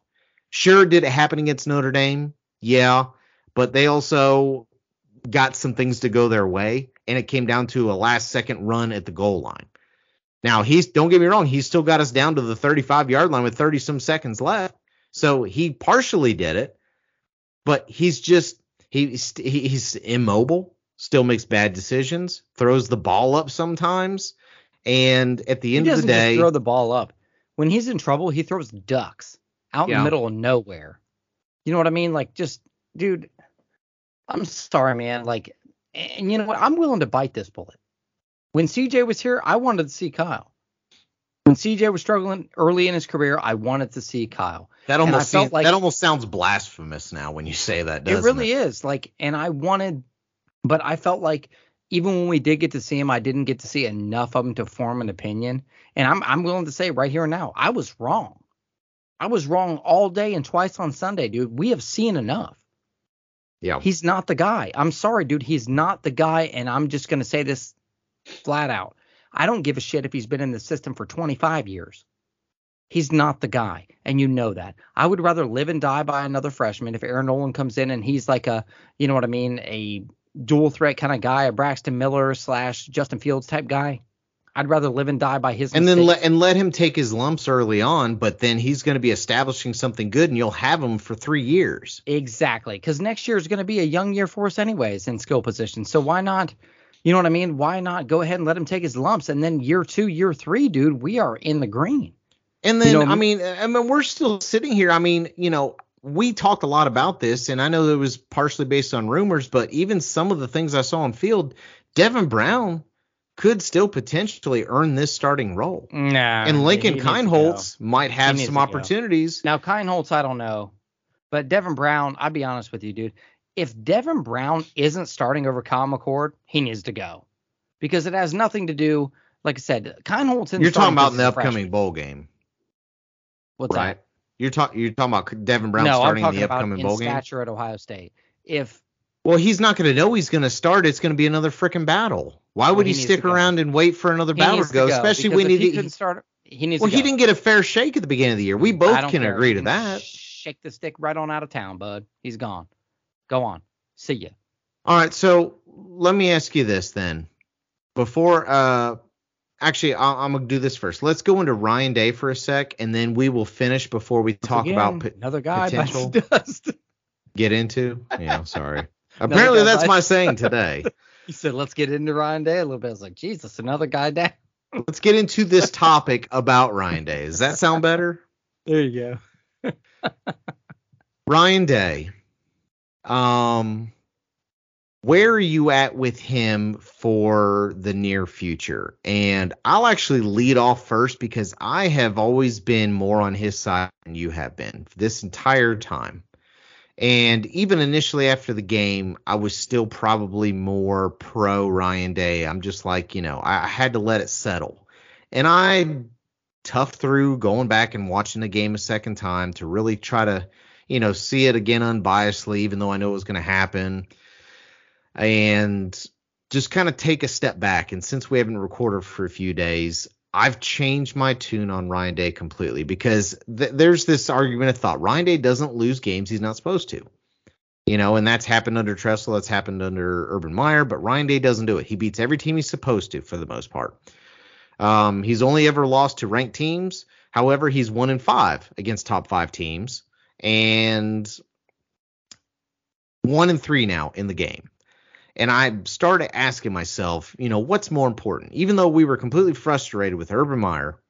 Sure, did it happen against Notre Dame? Yeah, but they also got some things to go their way, and it came down to a last second run at the goal line. Now, don't get me wrong, he's still got us down to the 35-yard line with 30 some seconds left. So he partially did it, but he's just he's immobile, still makes bad decisions, throws the ball up sometimes, and at the end of the day, he doesn't just throw the ball up. When he's in trouble, he throws ducks out in the middle of nowhere. You know what I mean? Like, just, dude, I'm sorry, man. Like, and you know what? I'm willing to bite this bullet. When CJ was here, I wanted to see Kyle. When CJ was struggling early in his career, I wanted to see Kyle. That almost sounds blasphemous now when you say that, doesn't it? It really is. Like, and but I felt like even when we did get to see him, I didn't get to see enough of him to form an opinion. And I'm willing to say right here and now, I was wrong. I was wrong all day and twice on Sunday, dude. We have seen enough. Yeah. He's not the guy. I'm sorry, dude. He's not the guy, and I'm just going to say this flat out. I don't give a shit if he's been in the system for 25 years. He's not the guy, and you know that. I would rather live and die by another freshman if Aaron Nolan comes in and he's like a, you know what I mean, a dual threat kind of guy, a Braxton Miller / Justin Fields type guy. I'd rather live and die by his mistakes. Then let him take his lumps early on, but then he's going to be establishing something good, and you'll have him for 3 years. Exactly, because next year is going to be a young year for us anyways in skill position. So why not, you know what I mean, why not go ahead and let him take his lumps, and then year two, year three, dude, we are in the green. And then, I mean, we're still sitting here. I mean, we talked a lot about this, and I know it was partially based on rumors, but even some of the things I saw on field, Devin Brown could still potentially earn this starting role. Nah, and Lincoln Kienholz might have some opportunities. Now, Kienholz, I don't know. But Devin Brown, I'll be honest with you, dude. If Devin Brown isn't starting over Kyle McCord, he needs to go. Because it has nothing to do, like I said, Kienholz. You're talking about in the upcoming bowl game. What's right? That? You're talking about Devin Brown starting in the upcoming bowl game? No, I'm talking about in stature at Ohio State. Well, he's not going to know he's going to start. It's going to be another freaking battle. Why would he stick around and wait for another battle to go? Especially when he didn't start. He needs. Well, he didn't get a fair shake at the beginning of the year. We both can agree to that. Shake the stick right on out of town, bud. He's gone. Go on. See ya. All right. So let me ask you this then. Before, actually, I'm going to do this first. Let's go into Ryan Day for a sec, and then we will finish before we talk about another guy potential. Get into? Yeah, sorry. Apparently that's my saying today. You said, let's get into Ryan Day a little bit. I was like, Jesus, another guy down. Let's get into this topic about Ryan Day. Does that sound better? There you go. Ryan Day. Where are you at with him for the near future? And I'll actually lead off first because I have always been more on his side than you have been this entire time. And even initially after the game, I was still probably more pro Ryan Day. I'm just like, you know, I had to let it settle. And I toughed through going back and watching the game a second time to really try to, you know, see it again unbiasedly, even though I know it was going to happen. And just kind of take a step back. And since we haven't recorded for a few days, I've changed my tune on Ryan Day completely because there's this argument of thought. Ryan Day doesn't lose games he's not supposed to. You know, and that's happened under Tressel. That's happened under Urban Meyer. But Ryan Day doesn't do it. He beats every team he's supposed to for the most part. He's only ever lost to ranked teams. However, he's 1-5 against top 5 teams. And 1-3 now in the game. And I started asking myself, you know, what's more important? Even though we were completely frustrated with Urban Meyer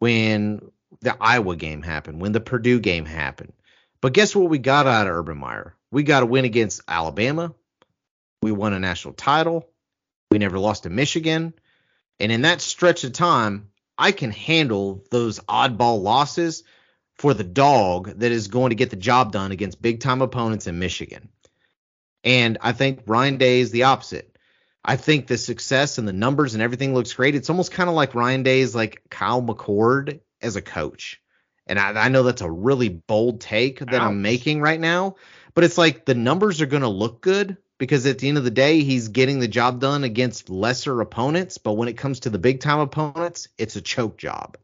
when the Iowa game happened, when the Purdue game happened. But guess what we got out of Urban Meyer? We got a win against Alabama. We won a national title. We never lost to Michigan. And in that stretch of time, I can handle those oddball losses for the dog that is going to get the job done against big-time opponents in Michigan. And I think Ryan Day is the opposite. I think the success and the numbers and everything looks great. It's almost kind of like Ryan Day is like Kyle McCord as a coach. And I know that's a really bold take that I'm making right now. But it's like the numbers are going to look good because at the end of the day, he's getting the job done against lesser opponents. But when it comes to the big time opponents, it's a choke job.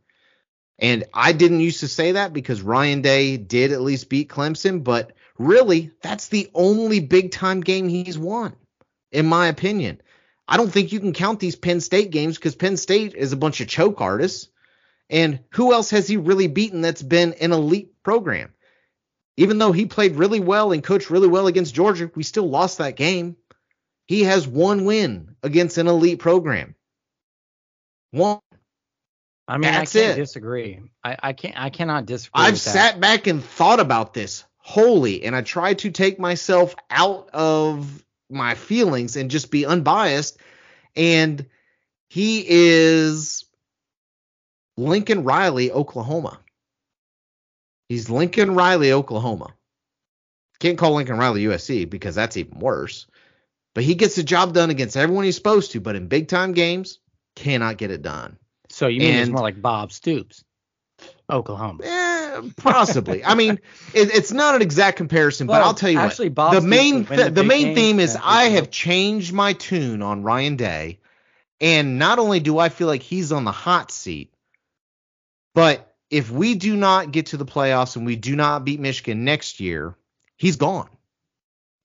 And I didn't used to say that because Ryan Day did at least beat Clemson. But really, that's the only big-time game he's won, in my opinion. I don't think you can count these Penn State games because Penn State is a bunch of choke artists. And who else has he really beaten that's been an elite program? Even though he played really well and coached really well against Georgia, we still lost that game. He has one win against an elite program. One. I mean, that's I can't disagree. I cannot disagree. I've sat back and thought about this. Holy, and I try to take myself out of my feelings and just be unbiased. And he is Lincoln Riley, Oklahoma. He's Lincoln Riley, Oklahoma. Can't call Lincoln Riley USC because that's even worse. But he gets the job done against everyone he's supposed to, but in big time games, cannot get it done. So you mean it's more like Bob Stoops, Oklahoma? Yeah, possibly. I mean, it's not an exact comparison, but I'll tell you actually, what. The main theme is I have changed my tune on Ryan Day, and not only do I feel like he's on the hot seat, but if we do not get to the playoffs and we do not beat Michigan next year, he's gone.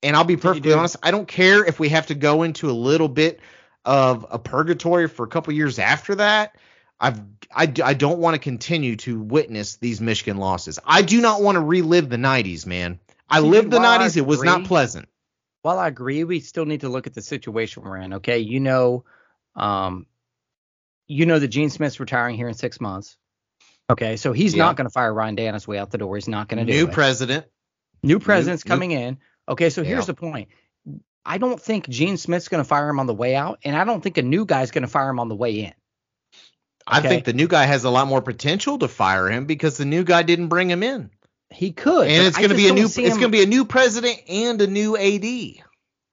And I'll be perfectly honest, I don't care if we have to go into a little bit of a purgatory for a couple years after that. I don't want to continue to witness these Michigan losses. I do not want to relive the 90s, man. I lived the 90s. It was not pleasant. While I agree, we still need to look at the situation we're in, okay? You know that Gene Smith's retiring here in 6 months, okay? So he's not going to fire Ryan Day on his way out the door. He's not going to do it. New president's coming in. Okay, so here's the point. I don't think Gene Smith's going to fire him on the way out, and I don't think a new guy's going to fire him on the way in. Okay. I think the new guy has a lot more potential to fire him because the new guy didn't bring him in. He could. And it's going to be a new president and a new AD.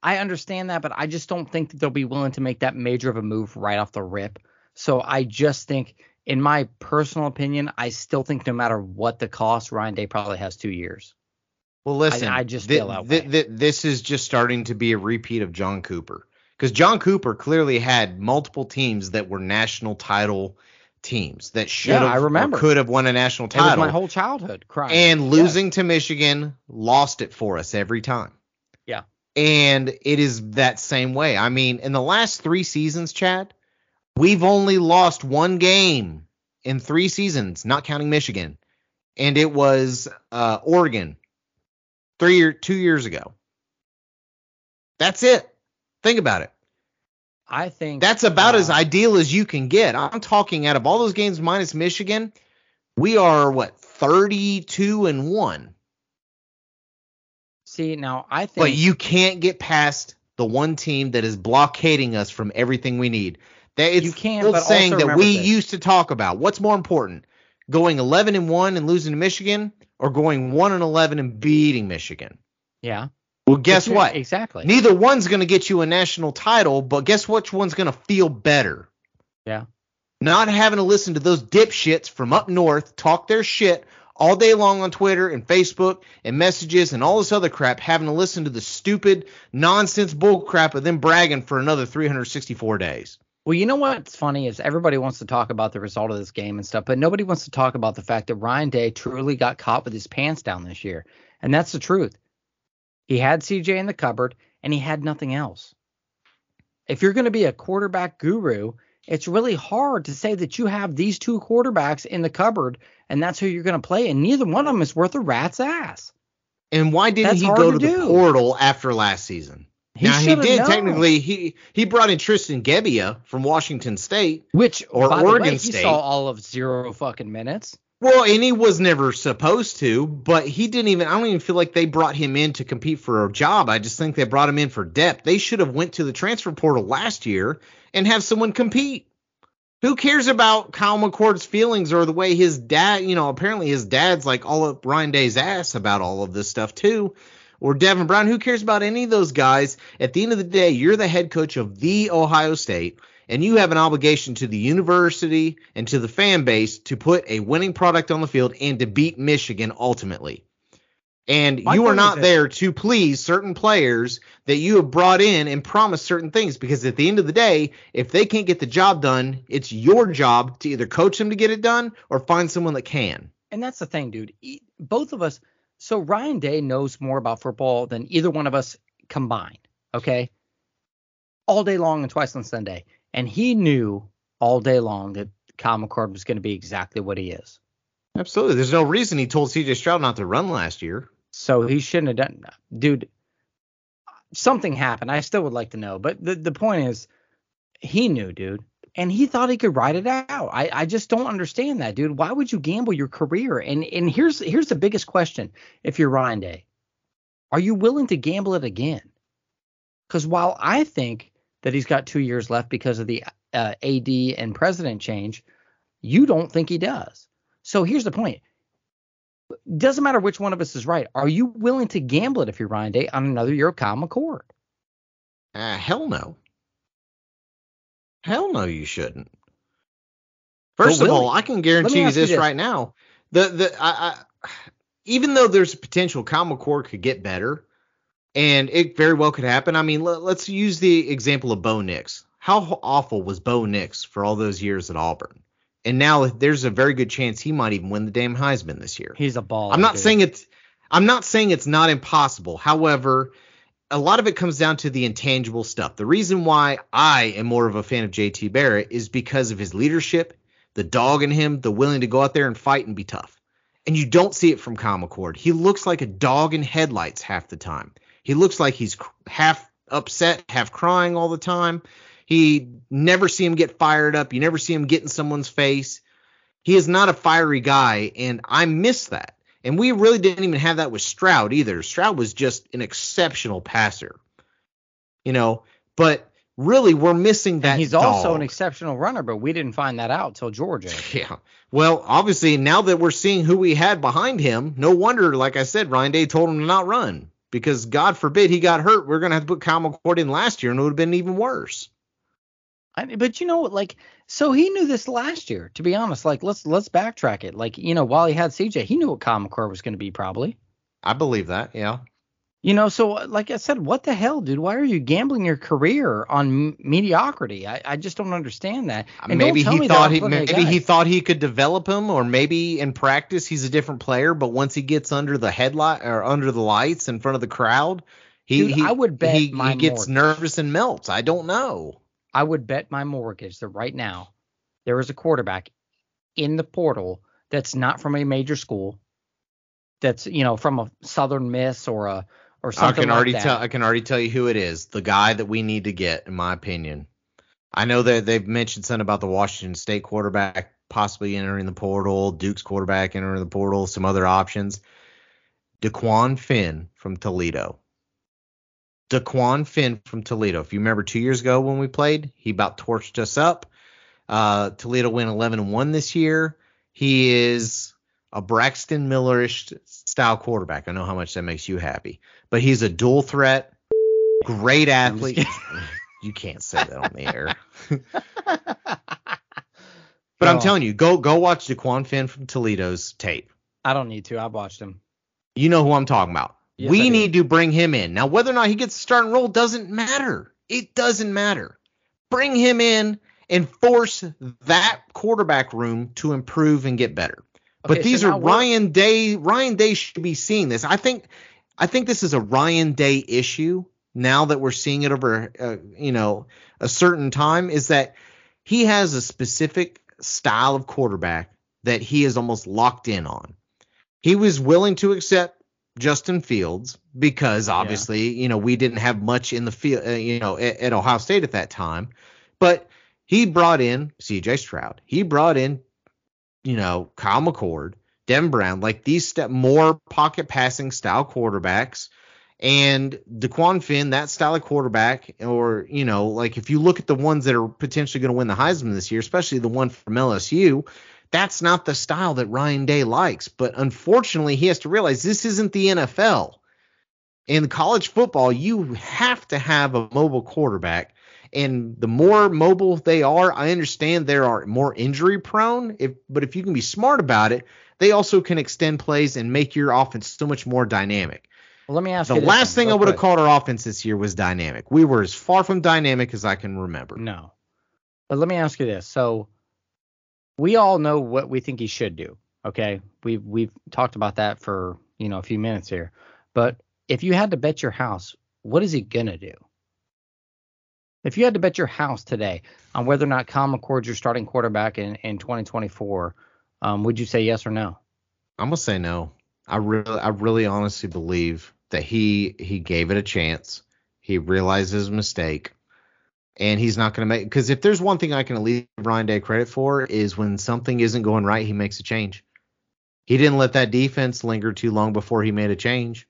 I understand that, but I just don't think that they'll be willing to make that major of a move right off the rip. So I just think, in my personal opinion, I still think no matter what the cost, Ryan Day probably has 2 years. Well, listen, I just feel that way. This is just starting to be a repeat of John Cooper. Because John Cooper clearly had multiple teams that were national title teams that should have or could have won a national title. It was my whole childhood. Crying. And losing to Michigan lost it for us every time. Yeah. And it is that same way. I mean, in the last three seasons, Chad, we've only lost one game in three seasons, not counting Michigan. And it was Oregon 2 years ago. That's it. Think about it. I think that's about as ideal as you can get. I'm talking out of all those games minus Michigan, we are, 32-1. See, now I think. But you can't get past the one team that is blockading us from everything we need. That it's you can, but saying also that we this. Used to talk about. What's more important, going 11-1 and losing to Michigan, or going 1-11 and beating Michigan? Yeah. Well, guess what? Exactly. Neither one's going to get you a national title, but guess which one's going to feel better? Yeah. Not having to listen to those dipshits from up north talk their shit all day long on Twitter and Facebook and messages and all this other crap, having to listen to the stupid nonsense bullcrap of them bragging for another 364 days. Well, you know what's funny is everybody wants to talk about the result of this game and stuff, but nobody wants to talk about the fact that Ryan Day truly got caught with his pants down this year. And that's the truth. He had CJ in the cupboard, and he had nothing else. If you're going to be a quarterback guru, it's really hard to say that you have these two quarterbacks in the cupboard, and that's who you're going to play, and neither one of them is worth a rat's ass. And why didn't he go to the portal after last season? Now, he did technically. He brought in Tristan Gebbia from Washington State, Oregon State. He saw all of 0 fucking minutes. Well, and he was never supposed to, but he didn't even – I don't even feel like they brought him in to compete for a job. I just think they brought him in for depth. They should have went to the transfer portal last year and have someone compete. Who cares about Kyle McCord's feelings or the way his dad – apparently his dad's like all up Ryan Day's ass about all of this stuff too. Or Devin Brown, who cares about any of those guys? At the end of the day, you're the head coach of the Ohio State, and you have an obligation to the university and to the fan base to put a winning product on the field and to beat Michigan ultimately. And you are not there to please certain players that you have brought in and promised certain things, because at the end of the day, if they can't get the job done, it's your job to either coach them to get it done or find someone that can. And that's the thing, dude. Both of us. So Ryan Day knows more about football than either one of us combined. Okay. All day long and twice on Sunday. And he knew all day long that Kyle McCord was going to be exactly what he is. Absolutely. There's no reason he told CJ Stroud not to run last year. So he shouldn't have done that. Dude, something happened. I still would like to know. But the point is, he knew, dude. And he thought he could ride it out. I just don't understand that, dude. Why would you gamble your career? And here's the biggest question. If you're Ryan Day, are you willing to gamble it again? Because while I think that he's got 2 years left because of the AD and president change, you don't think he does. So here's the point. It doesn't matter which one of us is right. Are you willing to gamble it if you're Ryan Day on another year of Kyle McCord? Hell no. Hell no, you shouldn't. First of all, I can guarantee you this right now. Even though there's a potential Kyle McCord could get better, and it very well could happen. I mean, let's use the example of Bo Nix. How awful was Bo Nix for all those years at Auburn? And now there's a very good chance he might even win the damn Heisman this year. He's a baller. I'm not saying it's not impossible. However, a lot of it comes down to the intangible stuff. The reason why I am more of a fan of JT Barrett is because of his leadership, the dog in him, the willing to go out there and fight and be tough. And you don't see it from Kyle McCord. He looks like a dog in headlights half the time. He looks like he's half upset, half crying all the time. He never see him get fired up. You never see him get in someone's face. He is not a fiery guy, and I miss that. And we really didn't even have that with Stroud either. Stroud was just an exceptional passer, but really we're missing that. And he's also an exceptional runner, but we didn't find that out till Georgia. Yeah. Well, obviously now that we're seeing who we had behind him, no wonder, like I said, Ryan Day told him to not run because God forbid he got hurt. We're going to have to put Kyle McCord in last year and it would have been even worse. But so he knew this last year, to be honest. Let's backtrack it. While he had CJ, he knew what Kyle McCord was going to be probably. I believe that, yeah. So like I said, what the hell, dude? Why are you gambling your career on mediocrity? I just don't understand that. And maybe he thought he could develop him, or maybe in practice he's a different player. But once he gets under the headlight or under the lights in front of the crowd, I would bet he gets nervous and melts. I don't know. I would bet my mortgage that right now there is a quarterback in the portal that's not from a major school, that's, you know, from a Southern Miss or something like that. I can already tell you who it is. The guy that we need to get, in my opinion. I know that they've mentioned something about the Washington State quarterback possibly entering the portal, Duke's quarterback entering the portal, some other options. Daquan Finn from Toledo. If you remember 2 years ago when we played, he about torched us up. Toledo went 11-1 this year. He is a Braxton Miller-ish style quarterback. I know how much that makes you happy. But he's a dual threat, great athlete. You can't say that on the air. But I'm telling you, go watch Daquan Finn from Toledo's tape. I don't need to. I've watched him. You know who I'm talking about. Yes, we need to bring him in. Now, whether or not he gets a starting role doesn't matter. It doesn't matter. Bring him in and force that quarterback room to improve and get better. Okay, but these are Ryan Day. Ryan Day should be seeing this. I think this is a Ryan Day issue. Now that we're seeing it over, a certain time, is that he has a specific style of quarterback that he is almost locked in on. He was willing to accept Justin Fields because obviously, we didn't have much in the field, at Ohio State at that time, but he brought in CJ Stroud. He brought in, Kyle McCord, Devin Brown, like these more pocket passing style quarterbacks, and Daquan Finn, that style of quarterback, or, like if you look at the ones that are potentially going to win the Heisman this year, especially the one from LSU, that's not the style that Ryan Day likes. But unfortunately, he has to realize this isn't the NFL. In college football, you have to have a mobile quarterback. And the more mobile they are, I understand they are more injury prone. But if you can be smart about it, they also can extend plays and make your offense so much more dynamic. Well, let me ask you. The last thing I would have called our offense this year was dynamic. We were as far from dynamic as I can remember. No. But let me ask you this. So we all know what we think he should do, okay? We've talked about that for, a few minutes here. But if you had to bet your house, what is he going to do? If you had to bet your house today on whether or not Kyle McCord's your starting quarterback in 2024, would you say yes or no? I'm going to say no. I really honestly believe that he gave it a chance. He realized his mistake. And he's not going to make – because if there's one thing I can at least give Ryan Day credit for is when something isn't going right, he makes a change. He didn't let that defense linger too long before he made a change.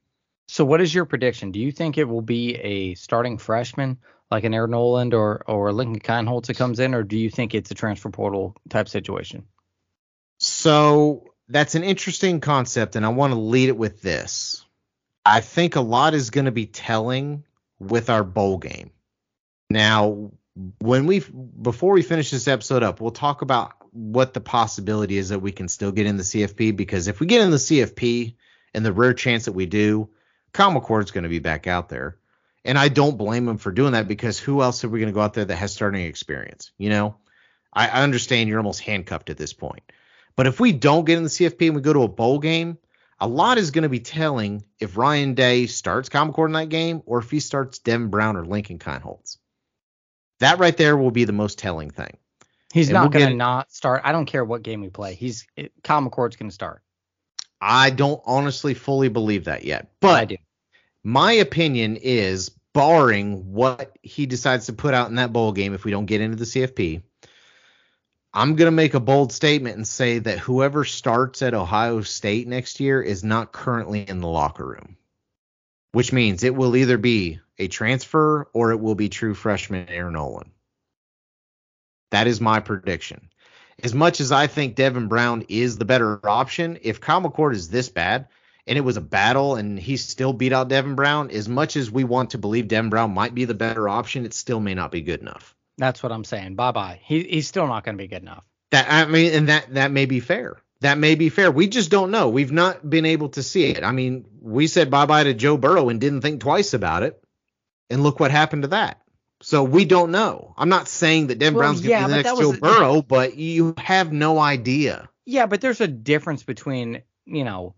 So what is your prediction? Do you think it will be a starting freshman like an Aaron Nolan or Lincoln Kienholz that comes in, or do you think it's a transfer portal type situation? So that's an interesting concept, and I want to lead it with this. I think a lot is going to be telling with our bowl game. Now, before we finish this episode up, we'll talk about what the possibility is that we can still get in the CFP, because if we get in the CFP and the rare chance that we do, Kyle McCord's going to be back out there. And I don't blame him for doing that, because who else are we going to go out there that has starting experience? I understand you're almost handcuffed at this point. But if we don't get in the CFP and we go to a bowl game, a lot is going to be telling if Ryan Day starts Kyle McCord in that game or if he starts Devin Brown or Lincoln Kienholz. That right there will be the most telling thing. He's not going to start. I don't care what game we play. Kyle McCord's going to start. I don't honestly fully believe that yet. But I do. My opinion is, barring what he decides to put out in that bowl game if we don't get into the CFP, I'm going to make a bold statement and say that whoever starts at Ohio State next year is not currently in the locker room, which means it will either be a transfer or it will be true freshman Aaron Nolan. That is my prediction. As much as I think Devin Brown is the better option, if Kyle McCord is this bad and it was a battle and he still beat out Devin Brown, as much as we want to believe Devin Brown might be the better option, it still may not be good enough. That's what I'm saying. Bye-bye. He's still not going to be good enough. That may be fair. That may be fair. We just don't know. We've not been able to see it. I mean, we said bye-bye to Joe Burrow and didn't think twice about it. And look what happened to that. So we don't know. I'm not saying that Devin Brown's going to be the next Joe Burrow, but you have no idea. Yeah, but there's a difference between, an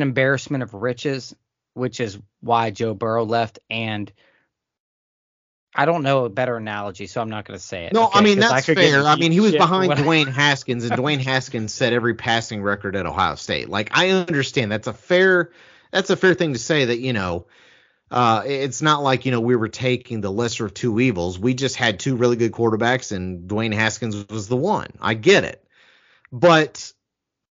embarrassment of riches which is why Joe Burrow left. And I don't know a better analogy, so I'm not going to say it. No, okay, I mean, that's fair. I mean, he was behind Dwayne Haskins, and Dwayne Haskins set every passing record at Ohio State. Like, I understand that's a fair thing to say that, you know, it's not like, you know, we were taking the lesser of two evils. We just had two really good quarterbacks, and Dwayne Haskins was the one. I get it. But,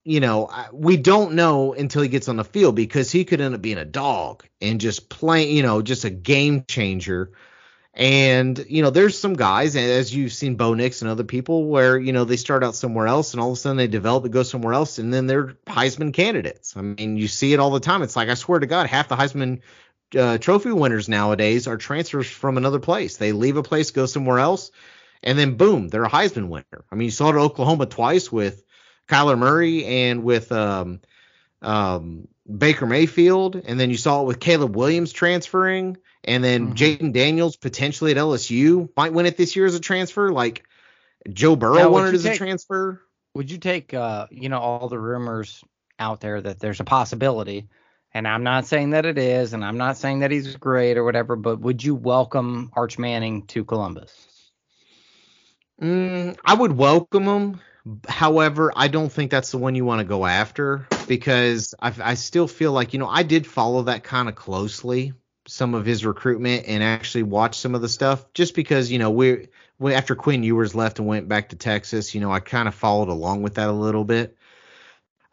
you know, we don't know until he gets on the field, because he could end up being a dog and just playing, you know, just a game changer. And, you know, there's some guys, as you've seen Bo Nix and other people, where, you know, they start out somewhere else and all of a sudden they develop and go somewhere else, and then they're Heisman candidates. I mean, you see it all the time. It's like, I swear to God, half the Heisman trophy winners nowadays are transfers from another place. They leave a place, go somewhere else, and then boom, they're a Heisman winner. I mean, you saw it at Oklahoma twice with Kyler Murray and with Baker Mayfield, and then you saw it with Caleb Williams transferring, and then Jaden Daniels potentially at LSU might win it this year as a transfer. Like, Joe Burrow won it as a transfer. Would you take, you know, all the rumors out there that there's a possibility, and I'm not saying that it is, and I'm not saying that he's great or whatever, but would you welcome Arch Manning to Columbus? I would welcome him. However, I don't think that's the one you want to go after, because I still feel like, you know, I did follow that kind of closely, some of his recruitment, and actually watched some of the stuff, just because, you know, we after Quinn Ewers left and went back to Texas, you know, I kind of followed along with that a little bit.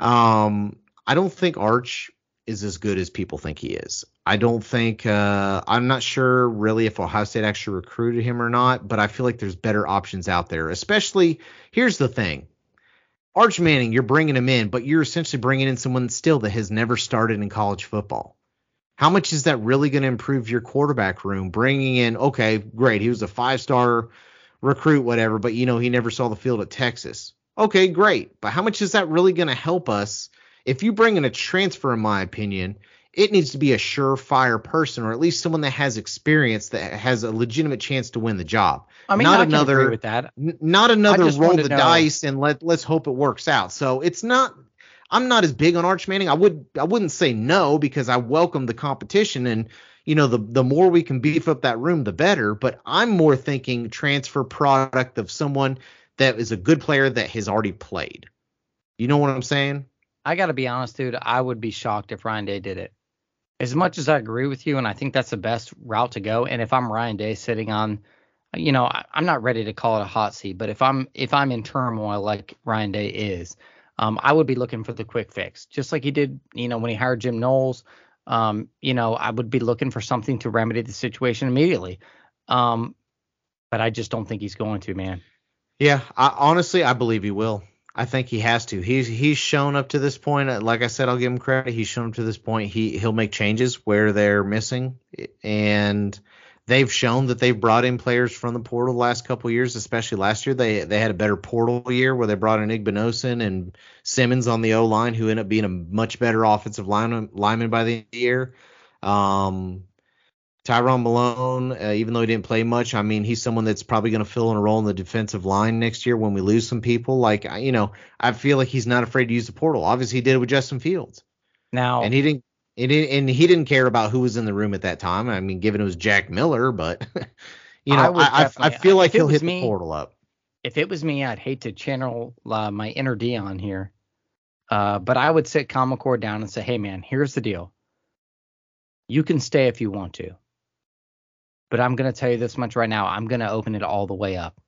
I don't think Arch is as good as people think he is. I don't think I'm not sure really if Ohio State actually recruited him or not, but I feel like there's better options out there. Especially, here's the thing. Arch Manning, you're bringing him in, but you're essentially bringing in someone still that has never started in college football. How much is that really going to improve your quarterback room? Bringing in, okay, great, he was a five-star recruit, whatever, but, you know, he never saw the field at Texas. Okay, great, but how much is that really going to help us? If you bring in a transfer, in my opinion, it needs to be a surefire person, or at least someone that has experience, that has a legitimate chance to win the job. I mean, not another, agree with that. Not another roll the dice and let's hope it works out. So it's not. I'm not as big on Arch Manning. I wouldn't say no, because I welcome the competition, and, you know, the more we can beef up that room, the better. But I'm more thinking transfer product of someone that is a good player that has already played. You know what I'm saying? I got to be honest, dude. I would be shocked if Ryan Day did it. As much as I agree with you, and I think that's the best route to go. And if I'm Ryan Day sitting on, you know, I'm not ready to call it a hot seat, but if I'm in turmoil like Ryan Day is, I would be looking for the quick fix, just like he did, you know, when he hired Jim Knowles. You know, I would be looking for something to remedy the situation immediately. But I just don't think he's going to, man. Yeah, I honestly believe he will. I think he has to. He's shown up to this point. Like I said, I'll give him credit. He's shown up to this point. He'll make changes where they're missing, and they've shown that they've brought in players from the portal the last couple of years, especially last year. They had a better portal year where they brought in Igbenogson and Simmons on the O-line, who ended up being a much better offensive lineman by the end of the year. Tyrone Malone, even though he didn't play much, I mean, he's someone that's probably going to fill in a role in the defensive line next year when we lose some people. Like, you know, I feel like he's not afraid to use the portal. Obviously, he did it with Justin Fields. Now, and he didn't care about who was in the room at that time. I mean, given it was Jack Miller, but you know, I feel like he'll hit the portal up. If it was me, I'd hate to channel my inner Dion here, but I would sit Kyle McCord down and say, "Hey, man, here's the deal. You can stay if you want to. But I'm going to tell you this much right now. I'm going to open it all the way up."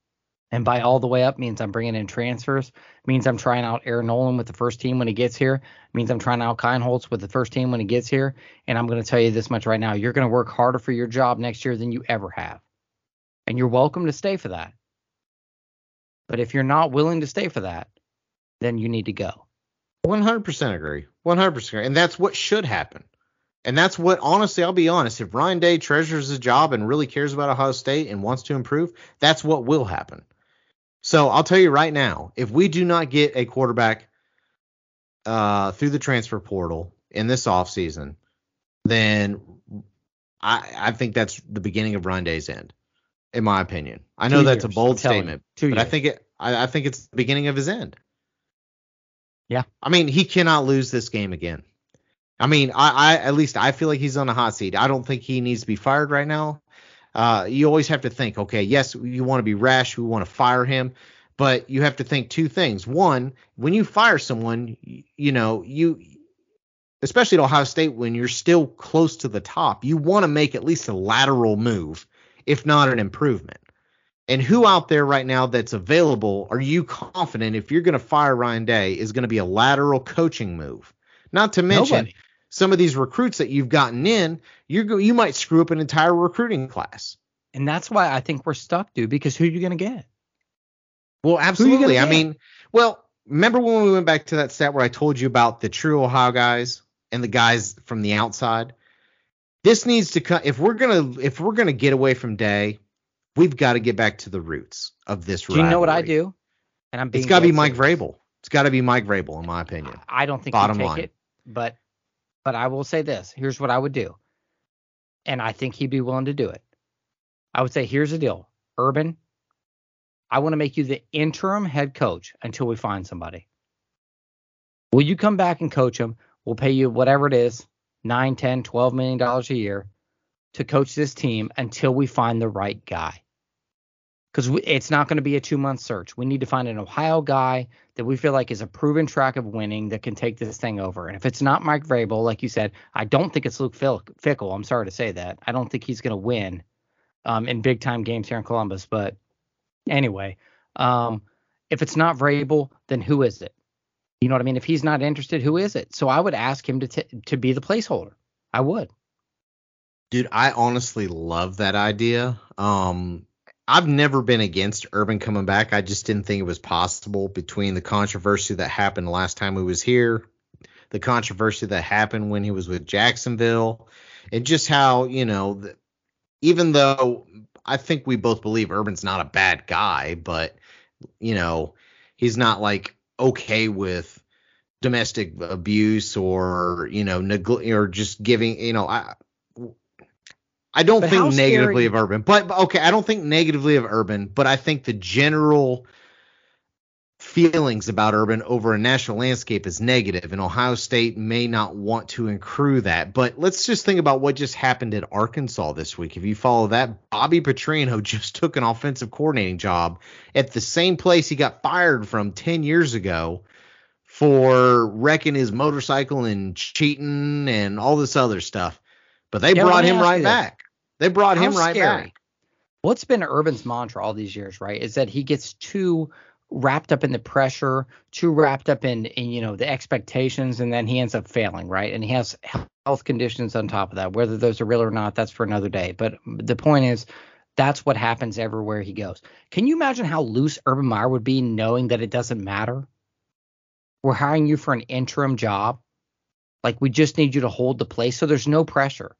And by all the way up means I'm bringing in transfers. Means I'm trying out Aaron Nolan with the first team when he gets here. Means I'm trying out Kienholz with the first team when he gets here. And I'm going to tell you this much right now. You're going to work harder for your job next year than you ever have. And you're welcome to stay for that. But if you're not willing to stay for that, then you need to go. 100% agree. 100% agree. And that's what should happen. And that's what, honestly, I'll be honest, if Ryan Day treasures his job and really cares about Ohio State and wants to improve, that's what will happen. So I'll tell you right now, if we do not get a quarterback through the transfer portal in this offseason, then I think that's the beginning of Ryan Day's end, in my opinion. I know that's a bold statement, but I think it's the beginning of his end. Yeah. I mean, he cannot lose this game again. I mean, I at least I feel like he's on a hot seat. I don't think he needs to be fired right now. You always have to think, okay, yes, you want to be rash. We want to fire him. But you have to think two things. One, when you fire someone, you especially at Ohio State, when you're still close to the top, you want to make at least a lateral move, if not an improvement. And who out there right now that's available, are you confident if you're going to fire Ryan Day is going to be a lateral coaching move? Not to mention some of these recruits that you've gotten in, you might screw up an entire recruiting class. And that's why I think we're stuck, dude, because who are you going to get? Well, absolutely. I mean, well, remember when we went back to that stat where I told you about the true Ohio guys and the guys from the outside? This needs to come. If we're gonna get away from Day, we've got to get back to the roots of this rivalry. Do you know what I do? And I'm being. It's got to be Mike Vrabel. It's got to be Mike Vrabel, in my opinion. I don't think he'll take it, but I will say this. Here's what I would do, and I think he'd be willing to do it. I would say, here's the deal, Urban. I want to make you the interim head coach until we find somebody. Will you come back and coach him? We'll pay you whatever it is, $9, $10, $12 million a year to coach this team until we find the right guy. Because it's not going to be a 2-month search. We need to find an Ohio guy that we feel like is a proven track of winning that can take this thing over. And if it's not Mike Vrabel, like you said, I don't think it's Luke Fickell. I'm sorry to say that. I don't think he's going to win in big-time games here in Columbus, but anyway, if it's not Vrabel, then who is it? You know what I mean? If he's not interested, who is it? So I would ask him to be the placeholder. I would. Dude, I honestly love that idea. I've never been against Urban coming back. I just didn't think it was possible between the controversy that happened last time he was here, the controversy that happened when he was with Jacksonville, and just how, even though I think we both believe Urban's not a bad guy, but, he's not like okay with domestic abuse or, neglect or just giving, I don't think negatively of Urban, I don't think negatively of Urban, but I think the general feelings about Urban over a national landscape is negative, and Ohio State may not want to accrue that. But let's just think about what just happened at Arkansas this week. If you follow that, Bobby Petrino just took an offensive coordinating job at the same place he got fired from 10 years ago for wrecking his motorcycle and cheating and all this other stuff. But they brought him right back. They brought him right back. What's been Urban's mantra all these years, right, is that he gets too wrapped up in the pressure, too wrapped up in the expectations, and then he ends up failing, right? And he has health conditions on top of that. Whether those are real or not, that's for another day. But the point is, that's what happens everywhere he goes. Can you imagine how loose Urban Meyer would be knowing that it doesn't matter? We're hiring you for an interim job. Like, we just need you to hold the place. So there's no pressure.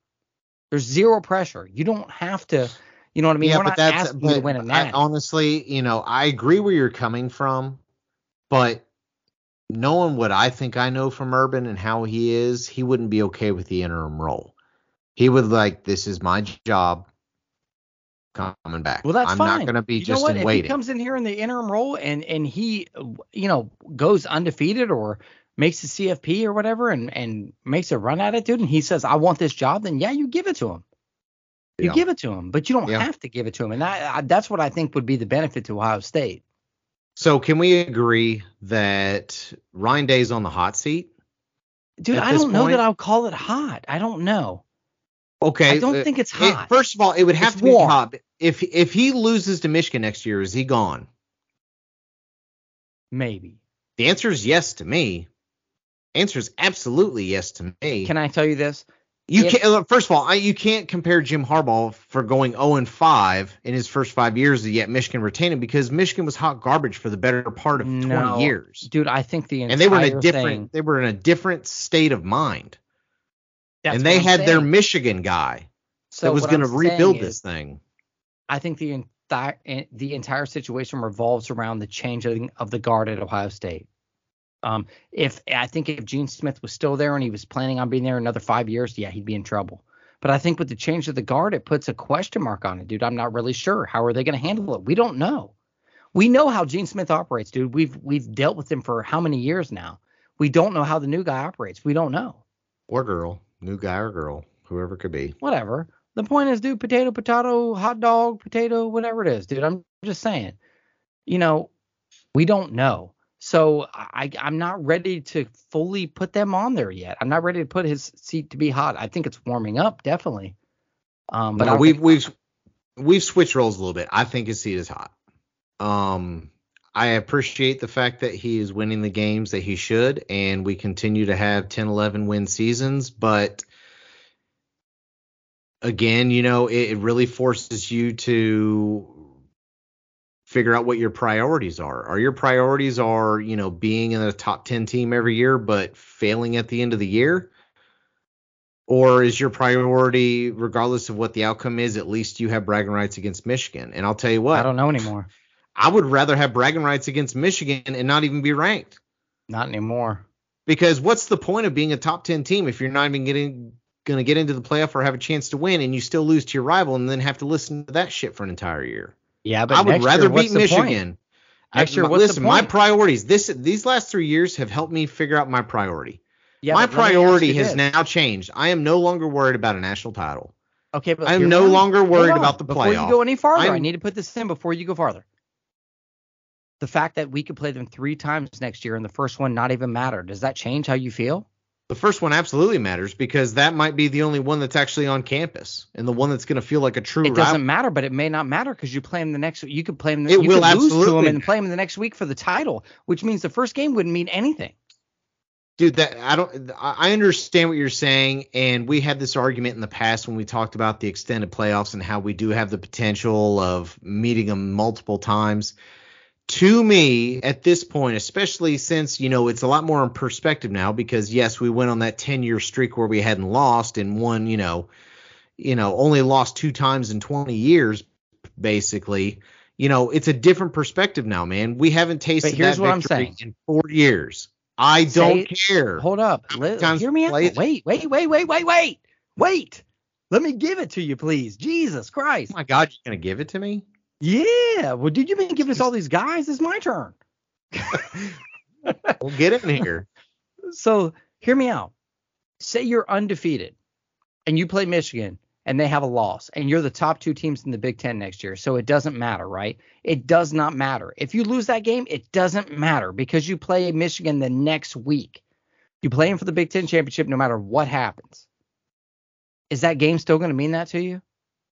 There's zero pressure. You don't have to. You know what I mean? Yeah, we're not asking you to win a match. Honestly, I agree where you're coming from, but knowing what I think I know from Urban and how he is, he wouldn't be okay with the interim role. He would like, this is my job, coming back. Well, that's fine. I'm not going to be just in waiting. If he comes in here in the interim role and he, goes undefeated or makes the CFP or whatever and makes a run at it, dude, and he says, I want this job, then yeah, you give it to him. You give it to him, but you don't have to give it to him. And that's what I think would be the benefit to Ohio State. So can we agree that Ryan Day's on the hot seat? Dude, I don't know that I'll call it hot. I don't know. Okay. I don't think it's hot. First of all, it would have to be hot. If he loses to Michigan next year, is he gone? Maybe. The answer is yes to me. Answer is absolutely yes to me. Can I tell you this? You can't. First of all, you can't compare Jim Harbaugh for going 0-5 in his first 5 years, yet Michigan retained him, because Michigan was hot garbage for the better part of 20 years. Dude, I think the entire they were in a different state of mind. That's and they had saying. Their Michigan guy that was going to rebuild this thing. I think the entire situation revolves around the changing of the guard at Ohio State. I think if Gene Smith was still there and he was planning on being there another 5 years, yeah, he'd be in trouble. But I think with the change of the guard, it puts a question mark on it, dude. I'm not really sure. How are they going to handle it? We don't know. We know how Gene Smith operates, dude. We've dealt with him for how many years now? We don't know how the new guy operates. We don't know. or girl, new guy or girl, whoever it could be. Whatever. The point is, dude, potato, potato, hot dog, potato, whatever it is, dude. I'm just saying, you know, we don't know. So I'm not ready to fully put them on there yet. I'm not ready to put his seat to be hot. I think it's warming up, definitely. But no, we've switched roles a little bit. I think his seat is hot. I appreciate the fact that he is winning the games that he should, and we continue to have 10, 11 win seasons. But again, you know, it really forces you to figure out what your priorities are. Are your priorities are, you know, being in a top 10 team every year, but failing at the end of the year? Or is your priority, regardless of what the outcome is, at least you have bragging rights against Michigan? And I'll tell you what, I don't know anymore. I would rather have bragging rights against Michigan and not even be ranked. Not anymore. Because what's the point of being a top 10 team if you're not even going to get into the playoff or have a chance to win, and you still lose to your rival and then have to listen to that shit for an entire year? Yeah, but I would rather beat Michigan. Actually, listen, my priorities, these last 3 years have helped me figure out my priority. Yeah, my priority has now changed. I am no longer worried about a national title. Okay, but I am no longer worried about the playoff. Before you go any farther, I need to put this in before you go farther. The fact that we could play them 3 times next year and the first one not even matter, does that change how you feel? The first one absolutely matters, because that might be the only one that's actually on campus and the one that's going to feel like a true rival. It doesn't matter, but it may not matter because you play them the next week. You could play them. You could lose to them and play them the next week for the title, which means the first game wouldn't mean anything. Dude, I understand what you're saying, and we had this argument in the past when we talked about the extended playoffs and how we do have the potential of meeting them multiple times. To me, at this point, especially since, you know, it's a lot more in perspective now, because, yes, we went on that 10-year streak where we hadn't lost and won, you know, only lost 2 times in 20 years, basically. You know, it's a different perspective now, man. We haven't tasted that victory in 4 years. I don't care. Hold up. Hear me out. Wait. Let me give it to you, please. Jesus Christ. Oh, my God, you're going to give it to me? Yeah, well, dude, you've been giving us all these guys. It's my turn. We'll get in here. So hear me out. Say you're undefeated and you play Michigan and they have a loss and you're the top 2 teams in the Big Ten next year. So it doesn't matter, right? It does not matter. If you lose that game, it doesn't matter because you play Michigan the next week. You play them for the Big Ten championship no matter what happens. Is that game still going to mean that to you?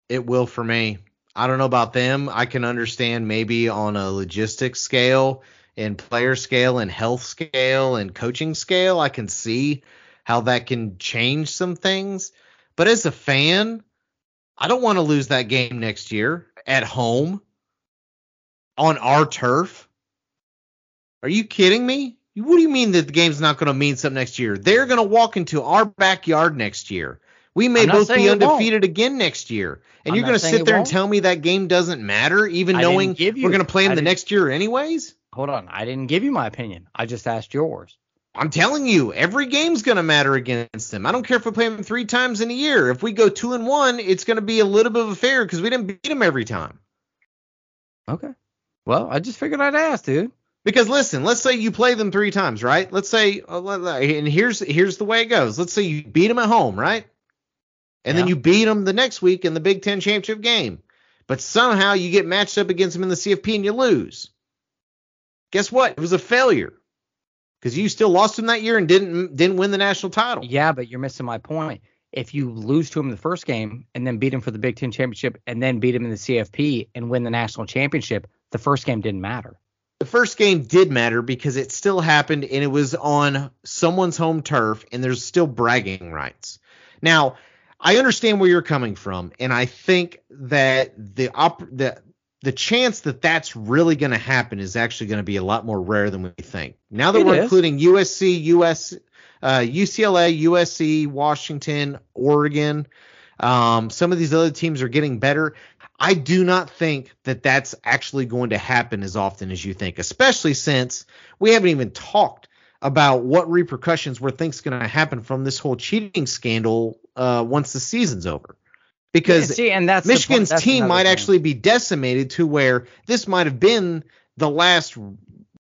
It will for me. I don't know about them. I can understand maybe on a logistics scale and player scale and health scale and coaching scale, I can see how that can change some things. But as a fan, I don't want to lose that game next year at home on our turf. Are you kidding me? What do you mean that the game's not going to mean something next year? They're going to walk into our backyard next year. We may both be undefeated again next year. And you're going to sit there and tell me that game doesn't matter, even knowing we're going to play them the next year anyways? Hold on. I didn't give you my opinion. I just asked yours. I'm telling you, every game's going to matter against them. I don't care if we play them 3 times in a year. If we go 2-1, it's going to be a little bit of a fair because we didn't beat them every time. Okay. Well, I just figured I'd ask, dude. Because listen, let's say you play them 3 times, right? Let's say, and here's the way it goes. Let's say you beat them at home, right? And then you beat them the next week in the Big Ten championship game. But somehow you get matched up against them in the CFP and you lose. Guess what? It was a failure. Because you still lost them that year and didn't win the national title. Yeah, but you're missing my point. If you lose to them the first game and then beat them for the Big Ten championship and then beat them in the CFP and win the national championship, the first game didn't matter. The first game did matter because it still happened and it was on someone's home turf and there's still bragging rights. Now, I understand where you're coming from, and I think that the chance that that's really going to happen is actually going to be a lot more rare than we think. Now that we're including USC, UCLA, USC, Washington, Oregon, some of these other teams are getting better. I do not think that that's actually going to happen as often as you think, especially since we haven't even talked about what repercussions we think's going to happen from this whole cheating scandal once the season's over. Because Michigan's team might actually be decimated to where this might have been the last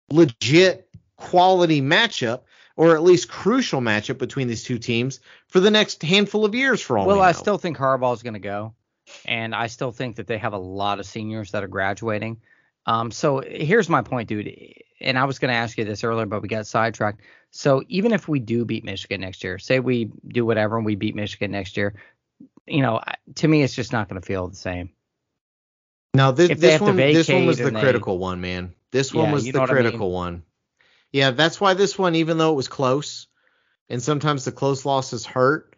legit quality matchup or at least crucial matchup between these two teams for the next handful of years for all we know. Well, I still think Harbaugh is going to go, and I still think that they have a lot of seniors that are graduating. So here's my point, dude, and I was going to ask you this earlier, but we got sidetracked. So even if we do beat Michigan next year, say we do whatever and we beat Michigan next year, you know, to me, it's just not going to feel the same. No, this one was the critical one, man. This one was the critical one. Yeah, that's why this one, even though it was close, and sometimes the close losses hurt.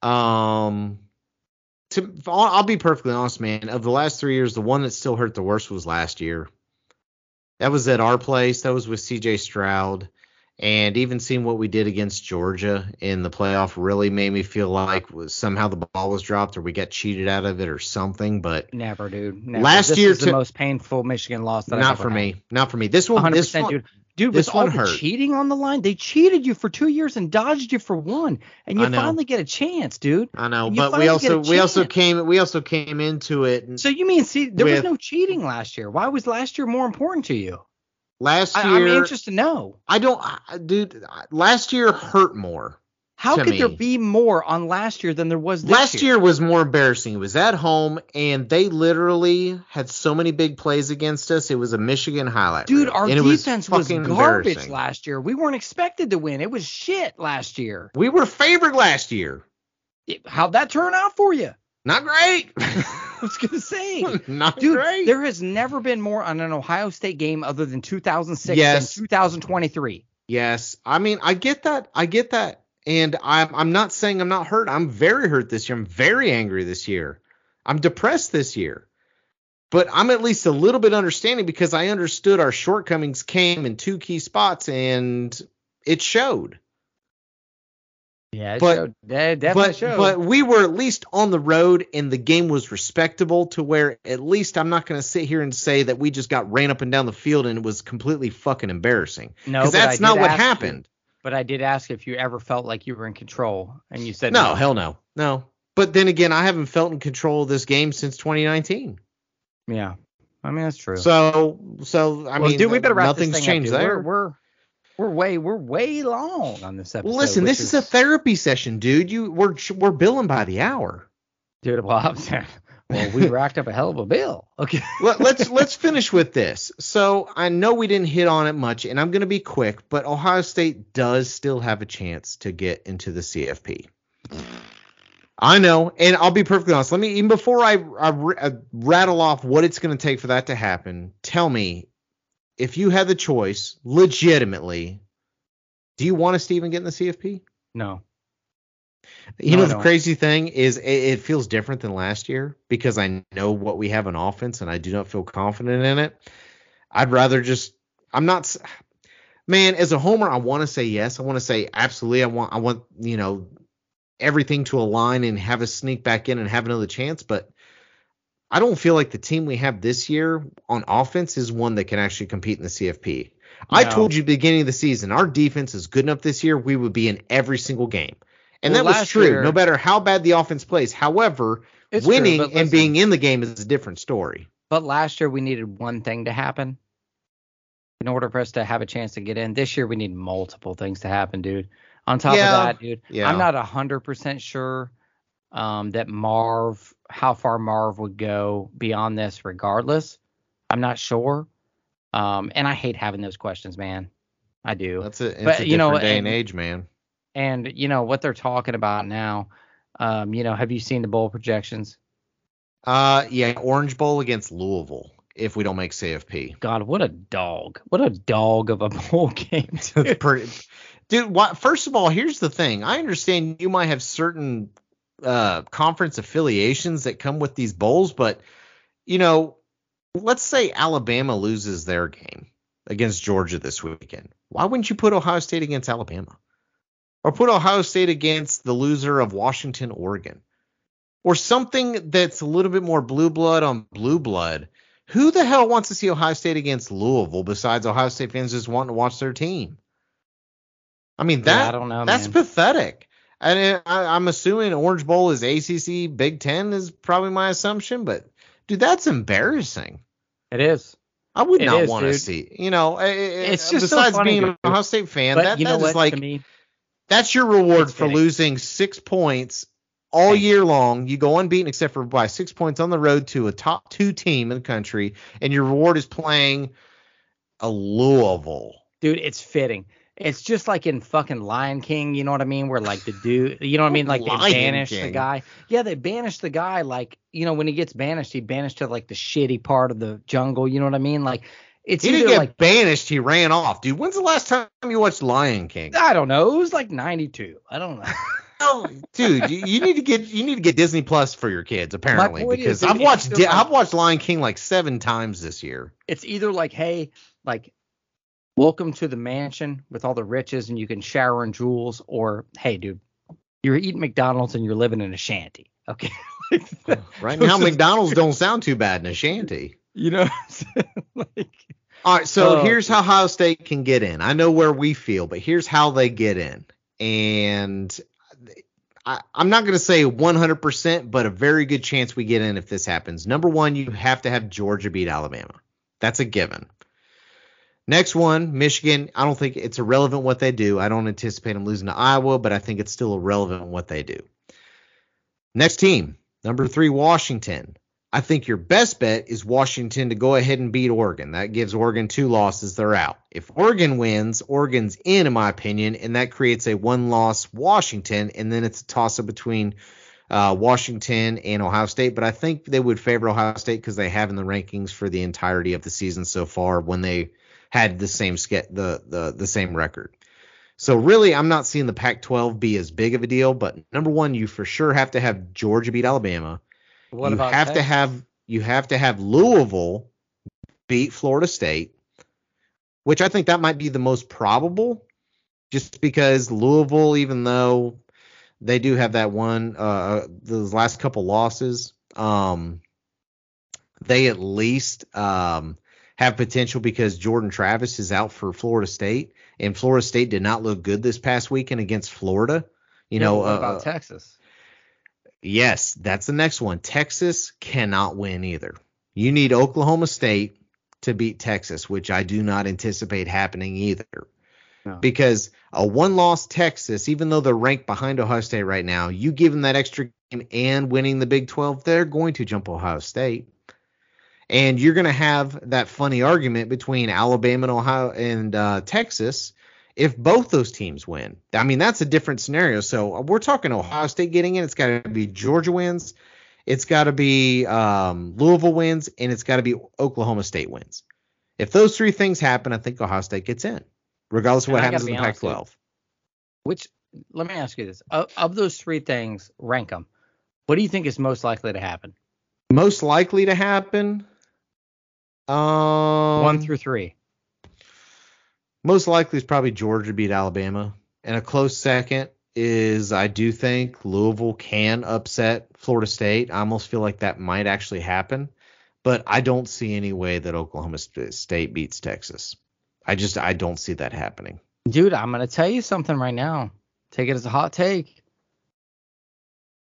I'll be perfectly honest, man. Of the last 3 years, the one that still hurt the worst was last year. That was at our place. That was with CJ Stroud. And even seeing what we did against Georgia in the playoff really made me feel like somehow the ball was dropped or we got cheated out of it or something. But never, dude. Never. Last year was the most painful Michigan loss that I've ever had. Not for me. This one, 100%, dude, this one hurt. The cheating on the line, they cheated you for 2 years and dodged you for one, and you finally get a chance, dude. I know, but we also came into it. And so you mean, see, there was no cheating last year? Why was last year more important to you? Last year, I'm interested to know. Last year hurt more. How could there be more on last year than there was this year? Last year was more embarrassing. It was at home, and they literally had so many big plays against us. It was a Michigan highlight. Dude, our defense was garbage last year. We weren't expected to win. It was shit last year. We were favored last year. How'd that turn out for you? Not great. I was going to say. Not great. There has never been more on an Ohio State game other than 2006 and 2023. Yes. I mean, I get that. And I'm not saying I'm not hurt. I'm very hurt this year. I'm very angry this year. I'm depressed this year. But I'm at least a little bit understanding because I understood our shortcomings came in two key spots, and it showed. Yeah, it definitely showed. But we were at least on the road, and the game was respectable to where at least I'm not going to sit here and say that we just got ran up and down the field and it was completely fucking embarrassing. No, because that's not what happened. But I did ask if you ever felt like you were in control, and you said no. Hell no. No. But then again, I haven't felt in control of this game since 2019. Yeah. I mean, that's true. So, dude, we better wrap nothing's this thing changed up, there. We're way long on this episode. Well, listen, this is a therapy session, dude. We're billing by the hour. Dude, well, we racked up a hell of a bill. Okay. Let's finish with this. So I know we didn't hit on it much, and I'm going to be quick, but Ohio State does still have a chance to get into the CFP. I know, and I'll be perfectly honest. Let me, even before I rattle off what it's going to take for that to happen, tell me, if you had the choice, legitimately, do you want us to even get in the CFP? No. The crazy thing is it feels different than last year because I know what we have on offense and I do not feel confident in it. I'd rather just – as a homer, I want to say yes. I want to say absolutely. I want everything to align and have us sneak back in and have another chance. But I don't feel like the team we have this year on offense is one that can actually compete in the CFP. No. I told you at the beginning of the season, our defense is good enough this year. We would be in every single game. And that was true, no matter how bad the offense plays. However, winning and being in the game is a different story. But last year we needed one thing to happen in order for us to have a chance to get in. This year we need multiple things to happen, dude. On top of that, dude, I'm not 100% sure that how far Marv would go beyond this regardless. I'm not sure. And I hate having those questions, man. I do. It's a different day and age, man. And, what they're talking about now, have you seen the bowl projections? Orange Bowl against Louisville if we don't make CFP. God, what a dog. What a dog of a bowl game. Dude, first of all, here's the thing. I understand you might have certain conference affiliations that come with these bowls, but, let's say Alabama loses their game against Georgia this weekend. Why wouldn't you put Ohio State against Alabama? Or put Ohio State against the loser of Washington, Oregon. Or something that's a little bit more blue blood on blue blood. Who the hell wants to see Ohio State against Louisville besides Ohio State fans just wanting to watch their team? I mean, that's pathetic. And I'm assuming Orange Bowl is ACC, Big Ten is probably my assumption. But, dude, that's embarrassing. It is. I would not want to see. You know, it's just besides so being an Ohio State fan, but that is like, to me, that's your reward for losing 6 points all year long. You go unbeaten except for by 6 points on the road to a top two team in the country, and your reward is playing a Louisville. Dude, it's fitting. It's just like in fucking Lion King, you know what I mean? Where like the dude, you know what I mean? Like they banished the guy. Yeah, they banished the guy. Like, you know, when he gets banished, he banished to like the shitty part of the jungle. You know what I mean? Like it's, he didn't get like banished. He ran off, dude. When's the last time you watched Lion King? I don't know. It was like 92. I don't know. Oh, dude, you need to get Disney Plus for your kids apparently, because dude, I've watched Lion King like 7 times this year. It's either like, hey, like, welcome to the mansion with all the riches and you can shower in jewels, or, hey, dude, you're eating McDonald's and you're living in a shanty. Okay. Right now, McDonald's don't sound too bad in a shanty. You know, like, all right. So here's how Ohio State can get in. I know where we feel, but here's how they get in. And I'm not going to say 100%, but a very good chance we get in if this happens. Number one, you have to have Georgia beat Alabama. That's a given. Next one, Michigan. I don't think it's irrelevant what they do. I don't anticipate them losing to Iowa, but I think it's still irrelevant what they do. Next team, number 3, Washington. I think your best bet is Washington to go ahead and beat Oregon. That gives Oregon 2 losses. They're out. If Oregon wins, Oregon's in my opinion, and that creates a 1-loss Washington, and then it's a toss-up between Washington and Ohio State, but I think they would favor Ohio State because they have in the rankings for the entirety of the season so far when they – had the same the same record. So really, I'm not seeing the Pac-12 be as big of a deal. But number one, you for sure have to have Georgia beat Alabama. What you about have Texas? You have to have Louisville beat Florida State, which I think that might be the most probable, just because Louisville, even though they do have that one those last couple losses, they at least have potential because Jordan Travis is out for Florida State, and Florida State did not look good this past weekend against Florida. What about Texas? Yes, that's the next one. Texas cannot win either. You need Oklahoma State to beat Texas, which I do not anticipate happening either. No. Because a 1-loss Texas, even though they're ranked behind Ohio State right now, you give them that extra game and winning the Big 12, they're going to jump Ohio State. And you're going to have that funny argument between Alabama and Ohio and Texas if both those teams win. I mean, that's a different scenario. So we're talking Ohio State getting in. It's got to be Georgia wins. It's got to be Louisville wins. And it's got to be Oklahoma State wins. If those 3 things happen, I think Ohio State gets in, regardless of what happens in the Pac-12. Which, let me ask you this. Of those 3 things, rank them. What do you think is most likely to happen? Most likely to happen? 1 through 3. Most likely is probably Georgia beat Alabama, and a close second is I do think Louisville can upset Florida State. I almost feel like that might actually happen, but I don't see any way that Oklahoma State beats Texas. I don't see that happening. Dude, I'm gonna tell you something right now. Take it as a hot take.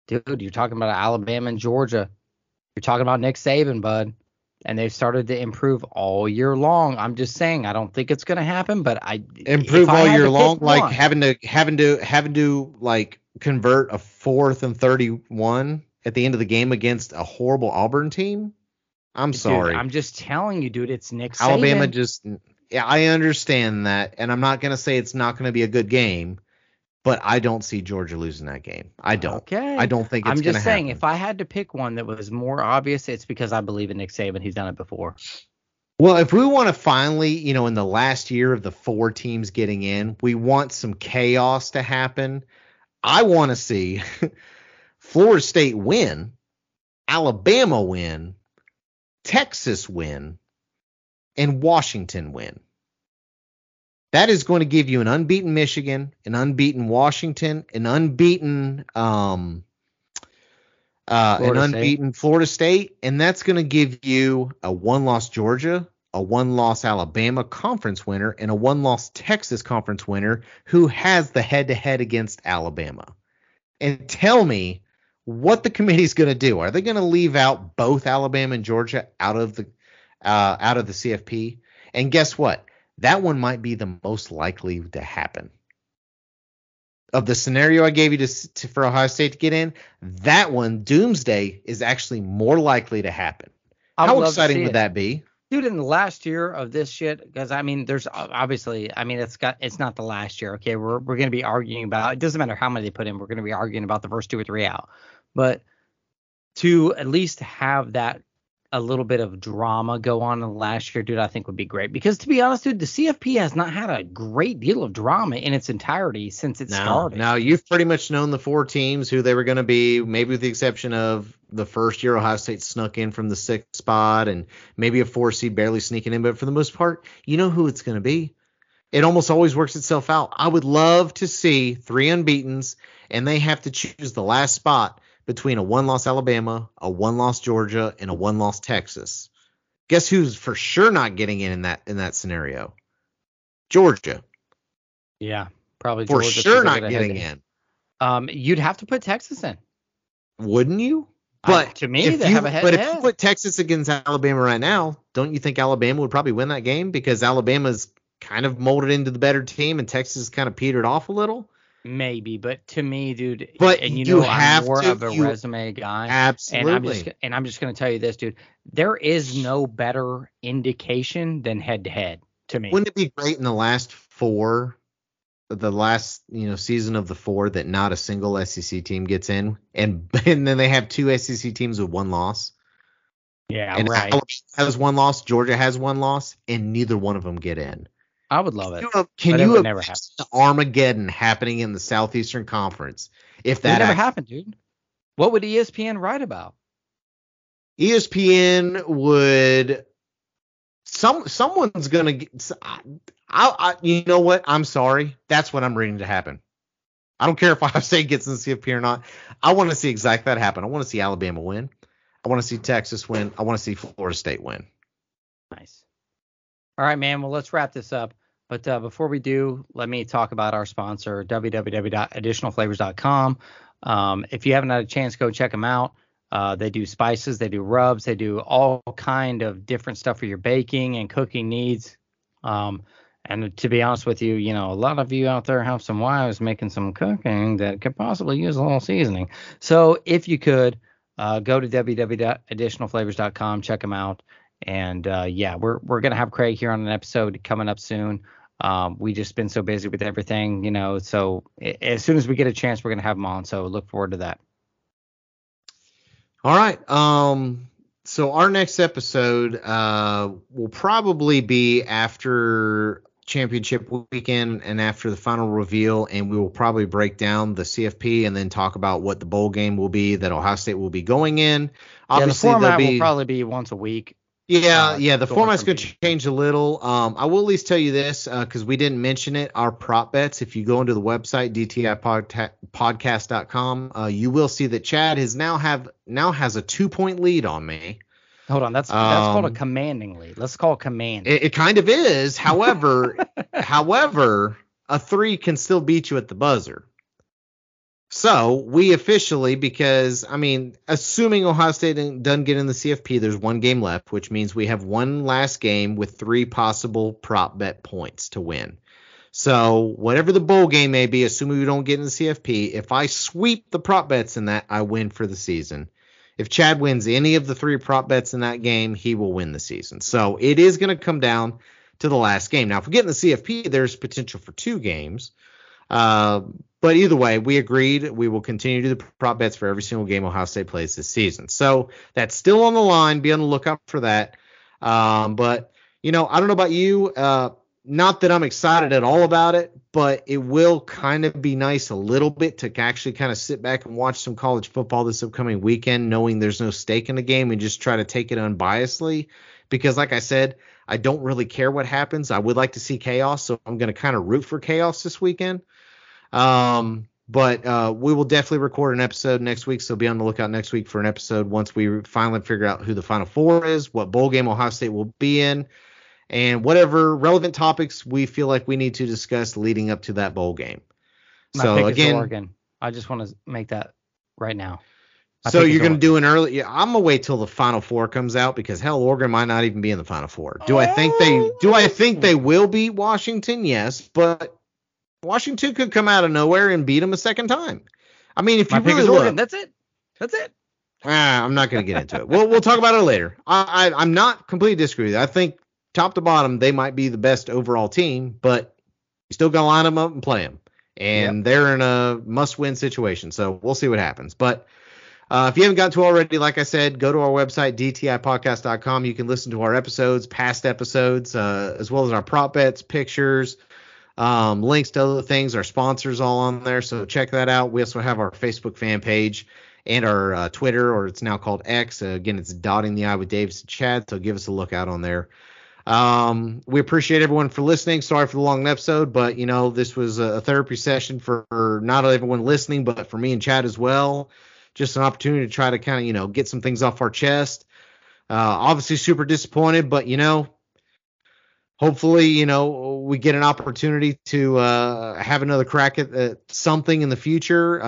Dude, you're talking about Alabama and Georgia. You're talking about Nick Saban, bud. And they've started to improve all year long. I'm just saying, I don't think it's going to happen, but I improve all year long, like having to like convert a 4th and 31 at the end of the game against a horrible Auburn team. I'm sorry. I'm just telling you, dude. It's Nick Saban. Alabama I understand that, and I'm not going to say it's not going to be a good game, but I don't see Georgia losing that game. I don't. Okay. I don't think it's going to happen. I'm just saying, if I had to pick one that was more obvious, it's because I believe in Nick Saban. He's done it before. Well, if we want to finally, you know, in the last year of the 4 teams getting in, we want some chaos to happen. I want to see Florida State win, Alabama win, Texas win, and Washington win. That is going to give you an unbeaten Michigan, an unbeaten Washington, an unbeaten Florida State, and that's going to give you a 1-loss Georgia, a 1-loss Alabama conference winner, and a 1-loss Texas conference winner who has the head-to-head against Alabama. And tell me what the committee's going to do. Are they going to leave out both Alabama and Georgia out of the out of the CFP. And guess what? That one might be the most likely to happen. Of the scenario I gave you for Ohio State to get in, that one, Doomsday, is actually more likely to happen. How exciting would that be? Dude, in the last year of this shit, because, I mean, there's obviously – I mean, it's not the last year, okay? We're going to be arguing about – it doesn't matter how many they put in. We're going to be arguing about the first 2 or 3 out. But to at least have that a little bit of drama go on in the last year, dude, I think would be great. Because, to be honest, dude, the CFP has not had a great deal of drama in its entirety since it started. Now, you've pretty much known the 4 teams who they were going to be, maybe with the exception of the first year Ohio State snuck in from the 6th spot and maybe a 4 seed barely sneaking in. But for the most part, you know who it's going to be. It almost always works itself out. I would love to see 3 unbeatens, and they have to choose the last spot between a 1-loss Alabama, a 1-loss Georgia, and a 1-loss Texas. Guess who's for sure not getting in that scenario? Georgia. Yeah, probably for Georgia sure not getting in. You'd have to put Texas in, wouldn't you? But to me, they have a head. But if you put Texas against Alabama right now, don't you think Alabama would probably win that game because Alabama's kind of molded into the better team and Texas kind of petered off a little? Maybe, but to me, dude, I'm more of a resume guy. Absolutely. And I'm just going to tell you this, dude. There is no better indication than head-to-head to me. Wouldn't it be great in the last 4, the last season of the 4, that not a single SEC team gets in, and then they have 2 SEC teams with 1 loss? Yeah, and right. Alabama has 1 loss, Georgia has 1 loss, and neither one of them get in. I would love it. Can you imagine Armageddon happening in the Southeastern Conference? If that never happened, dude, what would ESPN write about? ESPN would. Someone's gonna get. You know what? I'm sorry. That's what I'm reading to happen. I don't care if Ohio State gets in the CFP or not. I want to see exactly that happen. I want to see Alabama win. I want to see Texas win. I want to see Florida State win. Nice. All right, man. Well, let's wrap this up. But before we do, let me talk about our sponsor, www.additionalflavors.com. If you haven't had a chance, go check them out. They do spices, they do rubs, they do all kind of different stuff for your baking and cooking needs. And to be honest with you, a lot of you out there have some wives making some cooking that could possibly use a little seasoning. So if you could, go to www.additionalflavors.com, check them out. And we're going to have Craig here on an episode coming up soon. We just been so busy with everything, so as soon as we get a chance, we're going to have him on. So look forward to that. All right. So our next episode will probably be after championship weekend and after the final reveal. And we will probably break down the CFP and then talk about what the bowl game will be that Ohio State will be going in. Obviously, the format will probably be once a week. Yeah, the format's going to change a little. I will at least tell you this because we didn't mention it. Our prop bets, if you go into the website, dtipodcast.com, you will see that Chad now has a 2-point lead on me. Hold on, that's called a commanding lead. Let's call it commanding. It kind of is. However, a 3 can still beat you at the buzzer. So we officially, because, assuming Ohio State doesn't get in the CFP, there's 1 game left, which means we have 1 last game with 3 possible prop bet points to win. So whatever the bowl game may be, assuming we don't get in the CFP, if I sweep the prop bets in that, I win for the season. If Chad wins any of the 3 prop bets in that game, he will win the season. So it is going to come down to the last game. Now, if we get in the CFP, there's potential for 2 games. But either way, we agreed we will continue to do the prop bets for every single game Ohio State plays this season. So that's still on the line. Be on the lookout for that. But I don't know about you. Not that I'm excited at all about it, but it will kind of be nice a little bit to actually kind of sit back and watch some college football this upcoming weekend, knowing there's no stake in the game and just try to take it unbiasedly. Because like I said, I don't really care what happens. I would like to see chaos, so I'm going to kind of root for chaos this weekend. But we will definitely record an episode next week. So be on the lookout next week for an episode once we finally figure out who the Final Four is, what bowl game Ohio State will be in, and whatever relevant topics we feel like we need to discuss leading up to that bowl game. My pick is Oregon. I just want to make that right now. So you're going to do an early, yeah, I'm going to wait till the Final Four comes out because hell, Oregon might not even be in the Final Four. Do I think they will beat Washington? Yes, but Washington could come out of nowhere and beat them a second time. I mean, if you really look, that's it. I'm not going to get into it. We'll talk about it later. I'm not completely disagree with you. I think top to bottom, they might be the best overall team, but you still got to line them up and play them. And they're in a must-win situation, so we'll see what happens. But if you haven't gotten to already, like I said, go to our website, dtipodcast.com. You can listen to our episodes, past episodes, as well as our prop bets, pictures, links to other things, our sponsors all on there. So check that out. We also have our Facebook fan page and our Twitter, or it's now called X. Again, it's Dotting the Eye with Davis and Chad, so give us a look out on there. We appreciate everyone for listening. Sorry for the long episode, but you know, this was a therapy session for not everyone listening, but for me and Chad as well. Just an opportunity to try to kind of, you know, get some things off our chest. Obviously super disappointed, but you know, hopefully, you know, we get an opportunity to have another crack at something in the future.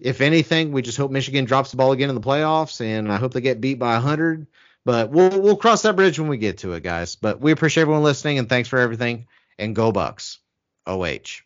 If anything, we just hope Michigan drops the ball again in the playoffs, and I hope they get beat by 100. But we'll cross that bridge when we get to it, guys. But we appreciate everyone listening, and thanks for everything. And go Bucks. OH.